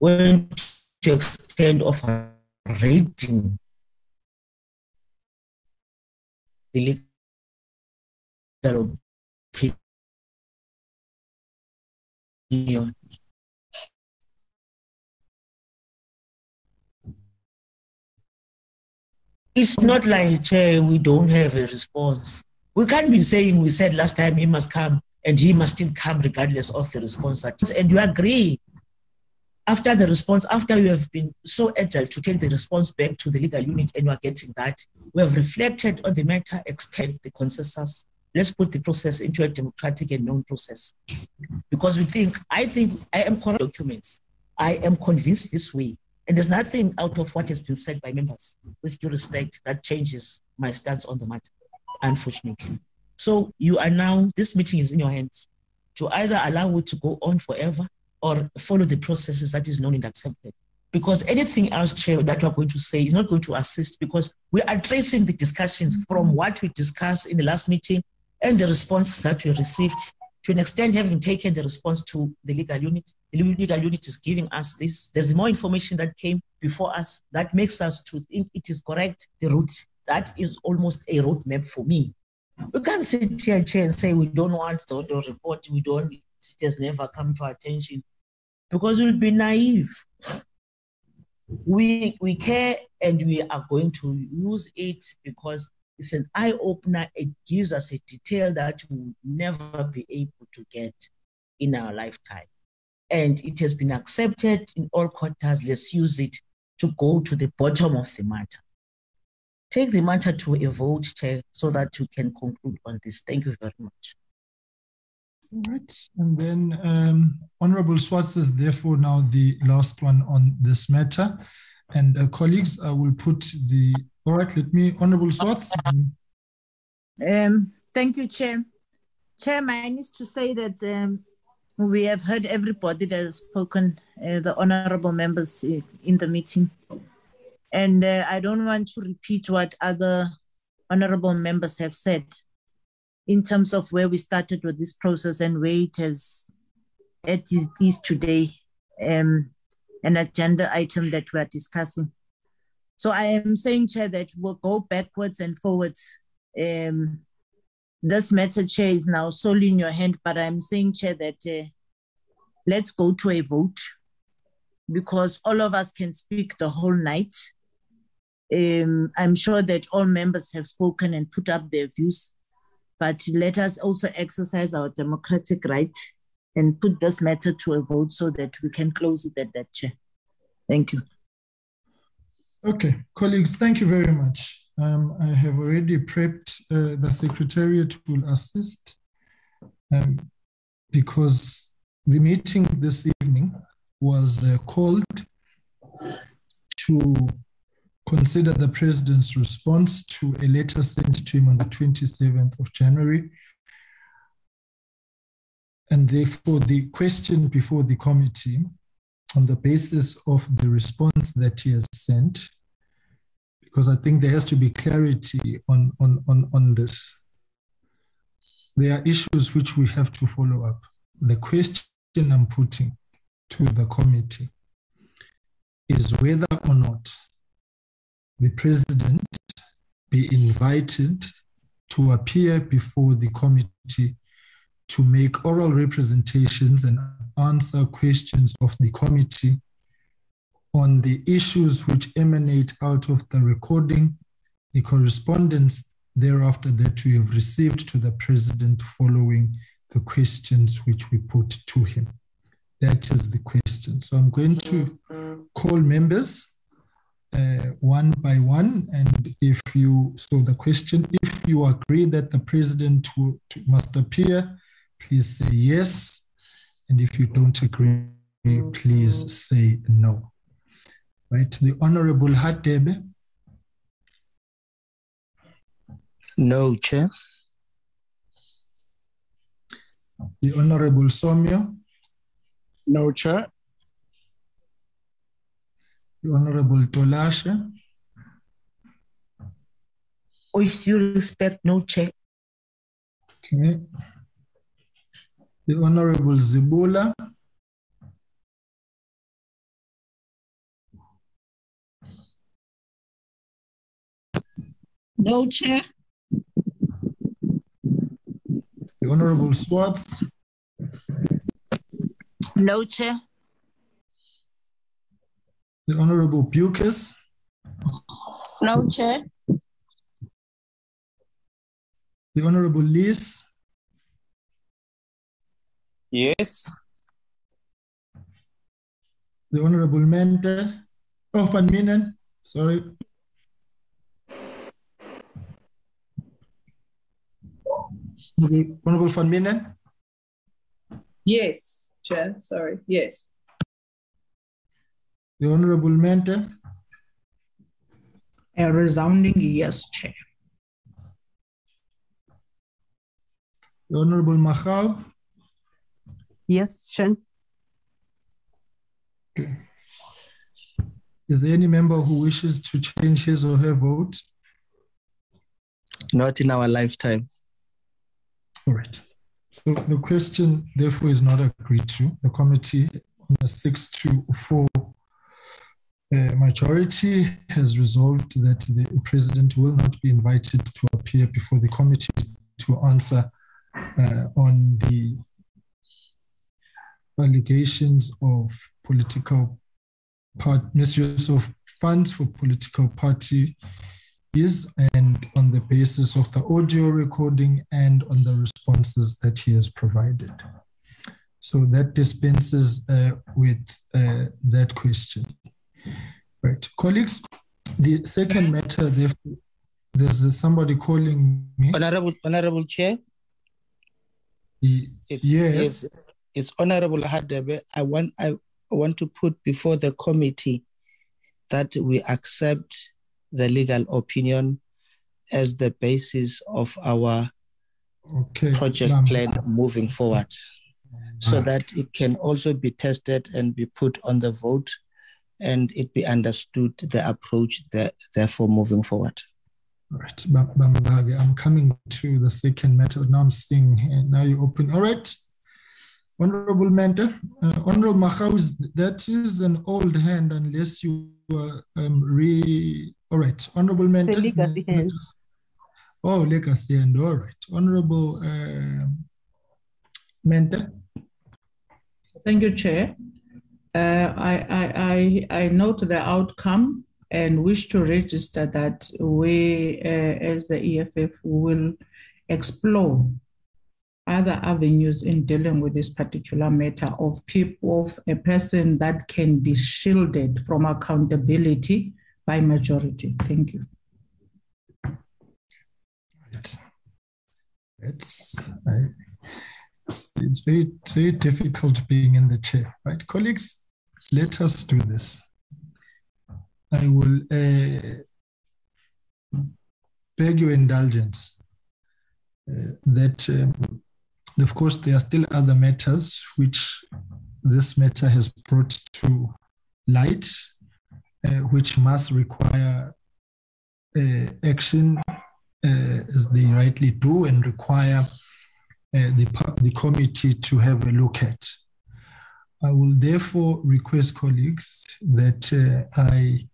went to extent of rating the legal opinion. It's not like we don't have a response. We can't be saying we said last time he must come and he must still come regardless of the response. And you agree. After the response, after you have been so agile to take the response back to the legal unit and you are getting that, we have reflected on the matter, extend the consensus. Let's put the process into a democratic and known process. Because we think I am correct documents. I am convinced this way. And there's nothing out of what has been said by members, with due respect, that changes my stance on the matter, unfortunately. So you are now, this meeting is in your hands to either allow it to go on forever or follow the processes that is known and accepted. Because anything else, Chair, that we're going to say is not going to assist because we are tracing the discussions from what we discussed in the last meeting and the response that we received. To an extent, having taken the response to the legal unit is giving us this. There's more information that came before us that makes us to think it is correct, the route. That is almost a roadmap for me. We can't sit here, Chair, and say we don't want the report, we don't, it has never come to our attention, because we'll be naive. We care and we are going to use it because it's an eye-opener. It gives us a detail that we'll never be able to get in our lifetime. And it has been accepted in all quarters. Let's use it to go to the bottom of the matter. Take the matter to a vote, Chair, so that you can conclude on this. Thank you very much. All right. And then Honorable Swartz is therefore now the last one on this matter. And colleagues, I will put the... All right, let me... Honorable Swartz. Thank you, Chair. Chairman, I need to say that we have heard everybody that has spoken, the honorable members in the meeting. And I don't want to repeat what other honorable members have said in terms of where we started with this process and where it is today, an agenda item that we are discussing. So I am saying, Chair, that we'll go backwards and forwards. This matter, Chair, is now solely in your hand, but I'm saying, Chair, that let's go to a vote, because all of us can speak the whole night. I'm sure that all members have spoken and put up their views, but let us also exercise our democratic right and put this matter to a vote so that we can close it at that, Chair. Thank you. Okay, colleagues, thank you very much. I have already prepped, the Secretariat will assist, because the meeting this evening was called to consider the President's response to a letter sent to him on the 27th of January. And therefore, the question before the committee, on the basis of the response that he has sent, because I think there has to be clarity on this. There are issues which we have to follow up. The question I'm putting to the committee is whether or not the President be invited to appear before the committee to make oral representations and answer questions of the committee on the issues which emanate out of the recording, the correspondence thereafter that we have received to the President following the questions which we put to him. That is the question. So I'm going to call members one by one, and if you, so the question, if you agree that the President must appear, please say yes, and if you don't agree, please say no. Right, the Honorable Hadebe. No, Chair. The Honorable Somio. No, Chair. The Honorable Tolashe. With due respect, no, Chair. Okay. the Honorable Zibula, no chair. The Honorable Swartz, no chair. The Honorable Pucas, no chair. The Honorable Lees, yes. The Honorable Mente, oh, Panminen, sorry. Honorable Van Minen? Yes, Chair, sorry, yes. The Honorable Mente? A resounding yes, Chair. The Honorable Machau? Yes, Chair. Okay. Is there any member who wishes to change his or her vote? Not in our lifetime. All right. So the question, therefore, is not agreed to. The committee on a 6-4 majority has resolved that the president will not be invited to appear before the committee to answer on the allegations of political misuse of funds for political party and on the basis of the audio recording and on the responses that he has provided. So that dispenses with that question. Right, colleagues, the second matter, therefore, there's somebody calling me. Honorable Chair? Yes. It's Honorable Hadebe. I want to put before the committee that we accept the legal opinion as the basis of our project plan moving forward, so that it can also be tested and be put on the vote and it be understood the approach that therefore moving forward. All right, I'm coming to the second matter. Now I'm seeing, and now you open. All right, Honorable Mentor, Honorable Machaus, that is an old hand unless you are all right, Honorable Mentor. Legacy hand. Oh, legacy hand, all right. Honorable Mentor. Thank you, Chair. I note the outcome and wish to register that we, as the EFF, will explore other avenues in dealing with this particular matter of people, of a person that can be shielded from accountability by majority. Thank you. Right. It's very, very difficult being in the chair, right? Colleagues, let us do this. I will beg your indulgence that of course, there are still other matters which this matter has brought to light, which must require action as they rightly do, and require the committee to have a look at. I will therefore request colleagues that I,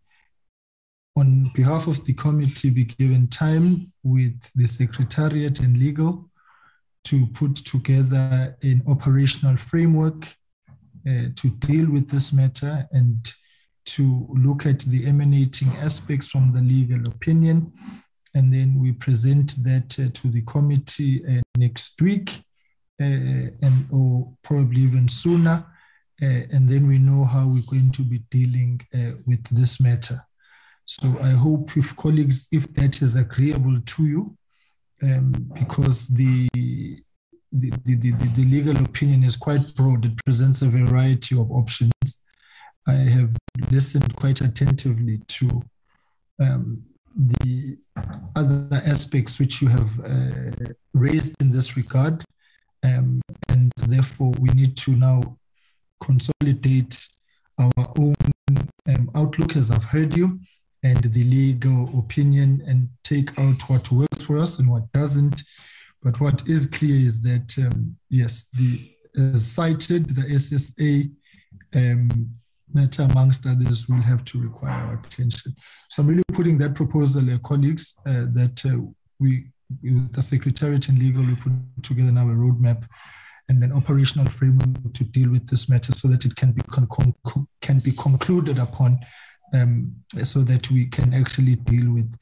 on behalf of the committee, be given time with the secretariat and legal to put together an operational framework to deal with this matter and to look at the emanating aspects from the legal opinion. And then we present that to the committee next week and or probably even sooner. And then we know how we're going to be dealing with this matter. So I hope, if colleagues, if that is agreeable to you, because the legal opinion is quite broad. It presents a variety of options. I have listened quite attentively to the other aspects which you have raised in this regard, and therefore we need to now consolidate our own outlook, as I've heard you, and the legal opinion, and take out what works for us and what doesn't. But what is clear is that, yes, the cited, the SSA matter amongst others will have to require our attention. So I'm really putting that proposal, colleagues, that we, with the Secretariat and Legal, we put together now a roadmap and an operational framework to deal with this matter so that it can be concluded upon, so that we can actually deal with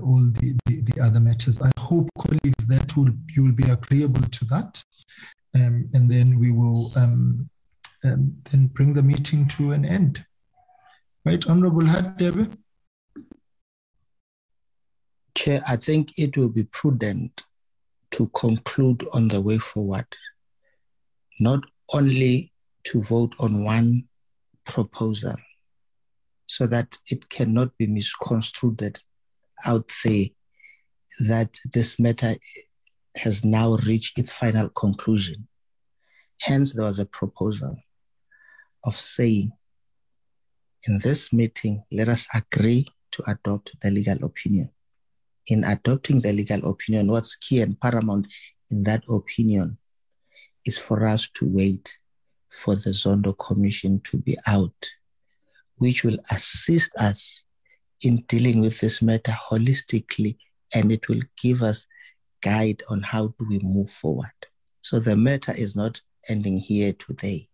all the other matters. I hope, colleagues, that you will be agreeable to that, and then we will then bring the meeting to an end. Right, Honourable Hadebe. Chair, I think it will be prudent to conclude on the way forward, not only to vote on one proposal, so that it cannot be misconstrued out there that this matter has now reached its final conclusion. Hence, there was a proposal of saying, in this meeting, let us agree to adopt the legal opinion. In adopting the legal opinion, what's key and paramount in that opinion is for us to wait for the Zondo Commission to be out, which will assist us in dealing with this matter holistically, and it will give us guide on how do we move forward. So the matter is not ending here today.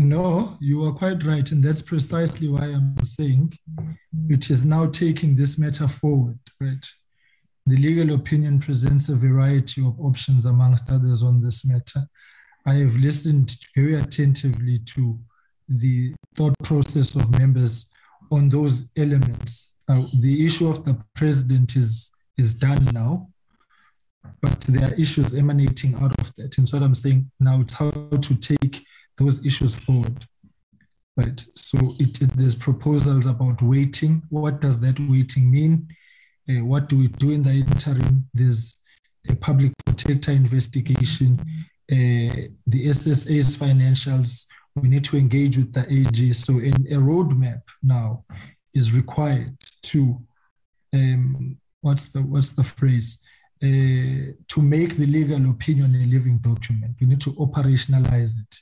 No, you are quite right, and that's precisely why I'm saying it is now taking this matter forward, right? The legal opinion presents a variety of options amongst others on this matter. I have listened very attentively to the thought process of members on those elements. The issue of the president is done now, but there are issues emanating out of that. And so what I'm saying now, it's how to take those issues forward, right? So there's proposals about waiting. What does that waiting mean? What do we do in the interim? There's a public protector investigation, the SSA's financials. We need to engage with the AG. So a roadmap now is required to, what's the phrase? To make the legal opinion a living document. We need to operationalize it.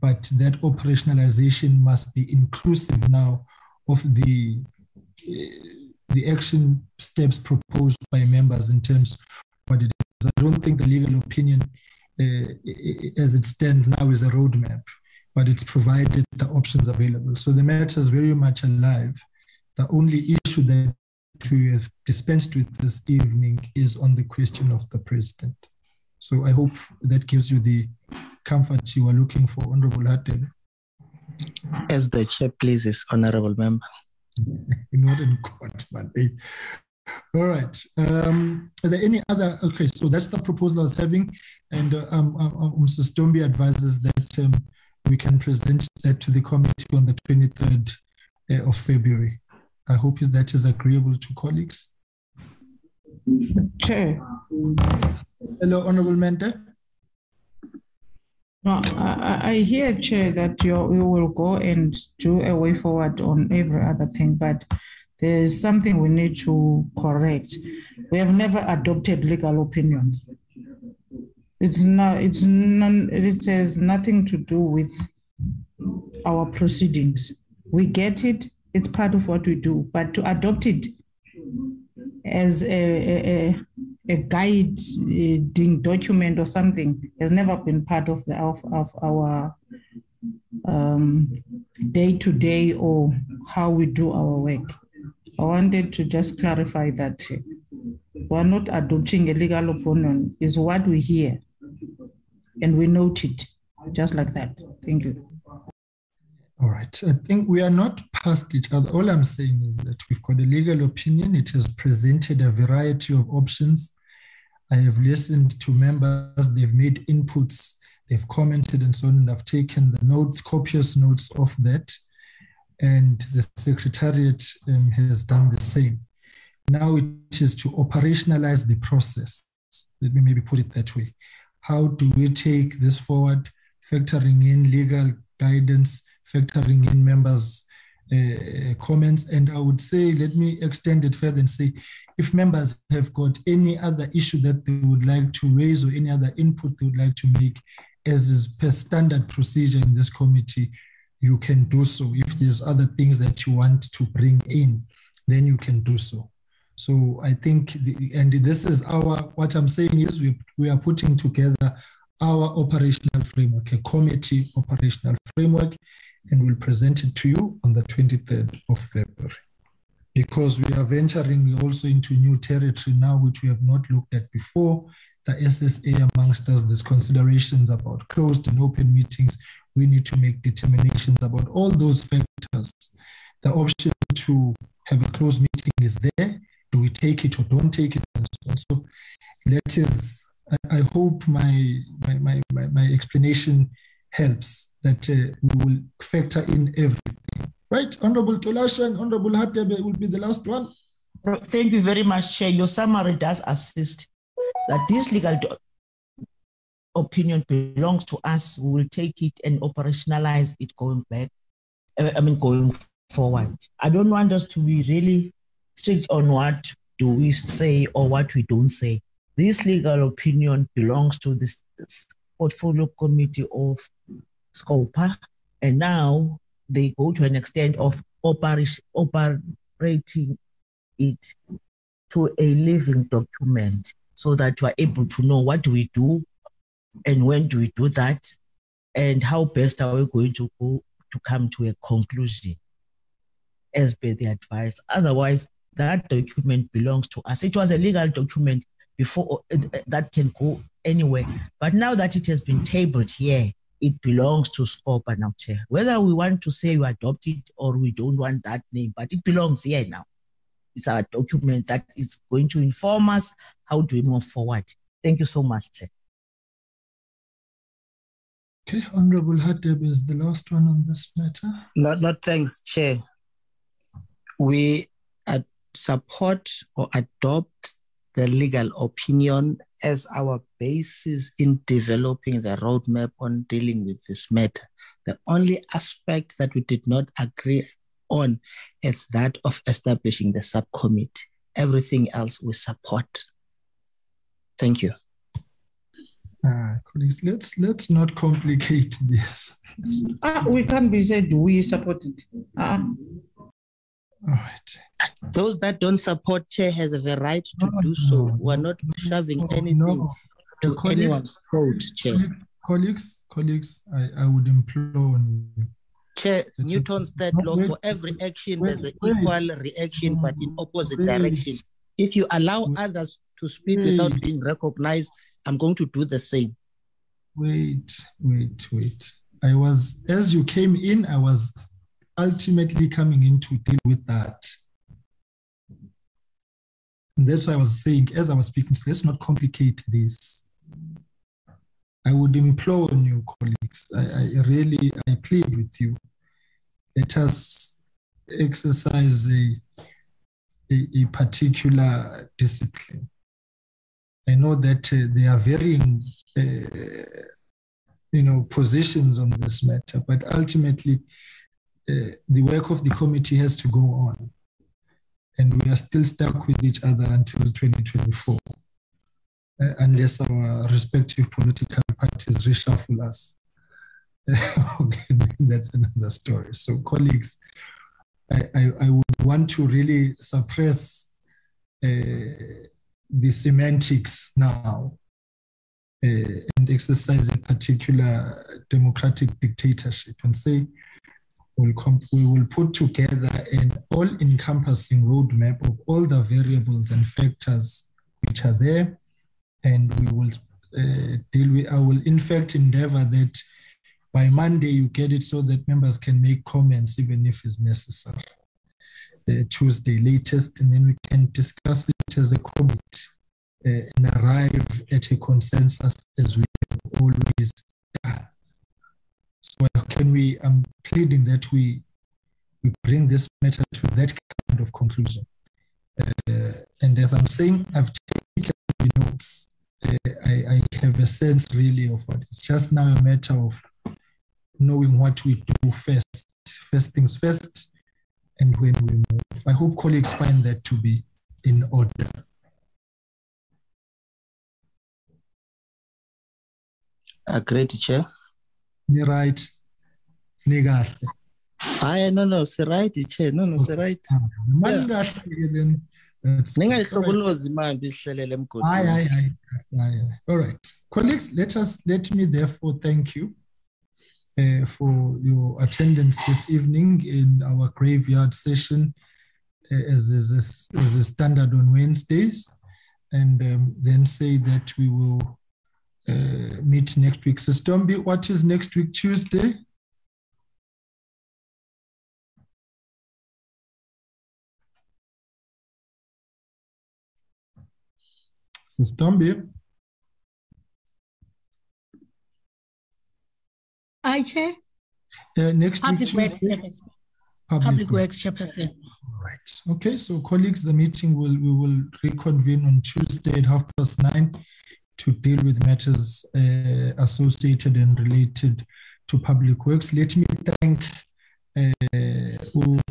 But that operationalization must be inclusive now of the action steps proposed by members in terms of what it is. I don't think the legal opinion as it stands now is a roadmap, but it's provided the options available. So the matter is very much alive. The only issue that we have dispensed with this evening is on the question of the president. So I hope that gives you the comfort you are looking for, Honourable Hatem. As the chair pleases, Honourable Member. Not in court, man. All right. Are there any other? Okay, so that's the proposal I was having, and Mr. Stombi advises that we can present that to the committee on the 23rd of February. I hope that is agreeable to colleagues. Chair. Hello, Honourable Mende. No, I hear, Chair, that you will go and do a way forward on every other thing, but there is something we need to correct. We have never adopted legal opinions. It has nothing to do with our proceedings. We get it. It's part of what we do, but to adopt it as a guiding document or something has never been part of our day-to-day or how we do our work. I wanted to just clarify that we're not adopting a legal opinion. It's what we hear, and we note it, just like that. Thank you. All right. I think we are not past each other. All I'm saying is that we've got a legal opinion. It has presented a variety of options. I have listened to members. They've made inputs. They've commented and so on. And I've taken the notes, copious notes of that. And the Secretariat has done the same. Now it is to operationalize the process. Let me maybe put it that way. How do we take this forward, factoring in legal guidance, factoring in members' comments. And I would say, let me extend it further and say, if members have got any other issue that they would like to raise or any other input they would like to make, as is per standard procedure in this committee, you can do so. If there's other things that you want to bring in, then you can do so. So I think, and this is what I'm saying is we are putting together our operational framework, a committee operational framework, and we'll present it to you on the 23rd of February. Because we are venturing also into new territory now, which we have not looked at before. The SSA amongst us, there's considerations about closed and open meetings. We need to make determinations about all those factors. The option to have a closed meeting is there. Do we take it or don't take it? And so on. So that is, I hope my explanation helps, that we will factor in everything. Right, Honorable Tolasha and Honorable Hatebe will be the last one. Thank you very much, Chair. Your summary does assist that this legal opinion belongs to us. We will take it and operationalize it going forward. I don't want us to be really strict on what do we say or what we don't say. This legal opinion belongs to this portfolio committee of SCOPA, and now they go to an extent of operating it to a living document, so that you are able to know what do we do and when do we do that and how best are we going to go to come to a conclusion as per the advice. Otherwise, that document belongs to us. It was a legal document before that can go anywhere. But now that it has been tabled here, it belongs to SCOPA now, Chair. Whether we want to say we adopt it or we don't want that name, but it belongs here now. It's our document that is going to inform us how do we move forward. Thank you so much, Chair. Okay, Honorable Hatebe is the last one on this matter. Not thanks, Chair. We support or adopt the legal opinion as our basis in developing the roadmap on dealing with this matter. The only aspect that we did not agree on is that of establishing the subcommittee. Everything else we support. Thank you. Colleagues, let's not complicate this. We can't be said we support it. All right. Those that don't support, Chair has a right to do so. We're not shoving anything to anyone's throat, Chair. Colleagues, I would implore on you. Chair, Newton's third law, for every action there's an equal reaction, but in opposite direction. If you allow others to speak without being recognized, I'm going to do the same. Wait. As you came in, I was ultimately coming in to deal with that. And that's why I was saying, as I was speaking, let's not complicate this. I would implore on you, colleagues, I plead with you. Let us exercise a particular discipline. I know that there are varying positions on this matter, but ultimately, the work of the committee has to go on, and we are still stuck with each other until 2024, unless our respective political parties reshuffle us. Okay, that's another story. So, colleagues, I would want to really suppress the semantics now and exercise a particular democratic dictatorship and say, we will put together an all-encompassing roadmap of all the variables and factors which are there, and we will I will in fact endeavor that by Monday you get it so that members can make comments even if it's necessary, Tuesday latest, and then we can discuss it as a committee and arrive at a consensus as we have always done. Well, I'm pleading that we bring this matter to that kind of conclusion. And as I'm saying, I've taken the notes. I have a sense really of what it's just now a matter of knowing what we do first. First things first, and when we move. I hope colleagues find that to be in order. Great, Chair. You're right. Negaste. I no, it's right, Chair. No, it's right. That's all right. Colleagues, let me therefore thank you for your attendance this evening in our graveyard session, as is standard on Wednesdays, and then say that we will meet next week. So Stombi, what is next week, Tuesday? Stombi. I Chair. Next Public week, Works Chairperson. Public Works Chairperson. All right. Okay. So, colleagues, the meeting we will reconvene on Tuesday at 9:30 to deal with matters associated and related to public works. Let me thank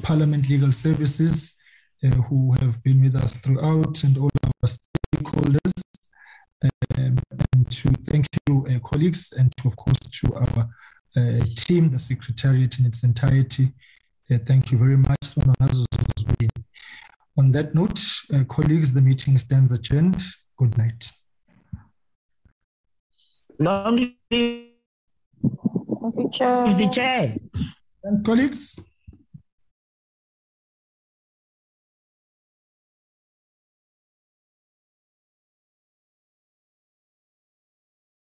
Parliament Legal Services who have been with us throughout, and all our stakeholders, and to thank you, colleagues, and to, of course, to our team, the Secretariat in its entirety. Thank you very much. On that note, colleagues, the meeting stands adjourned. Good night. Long live the chair. Thanks, colleagues.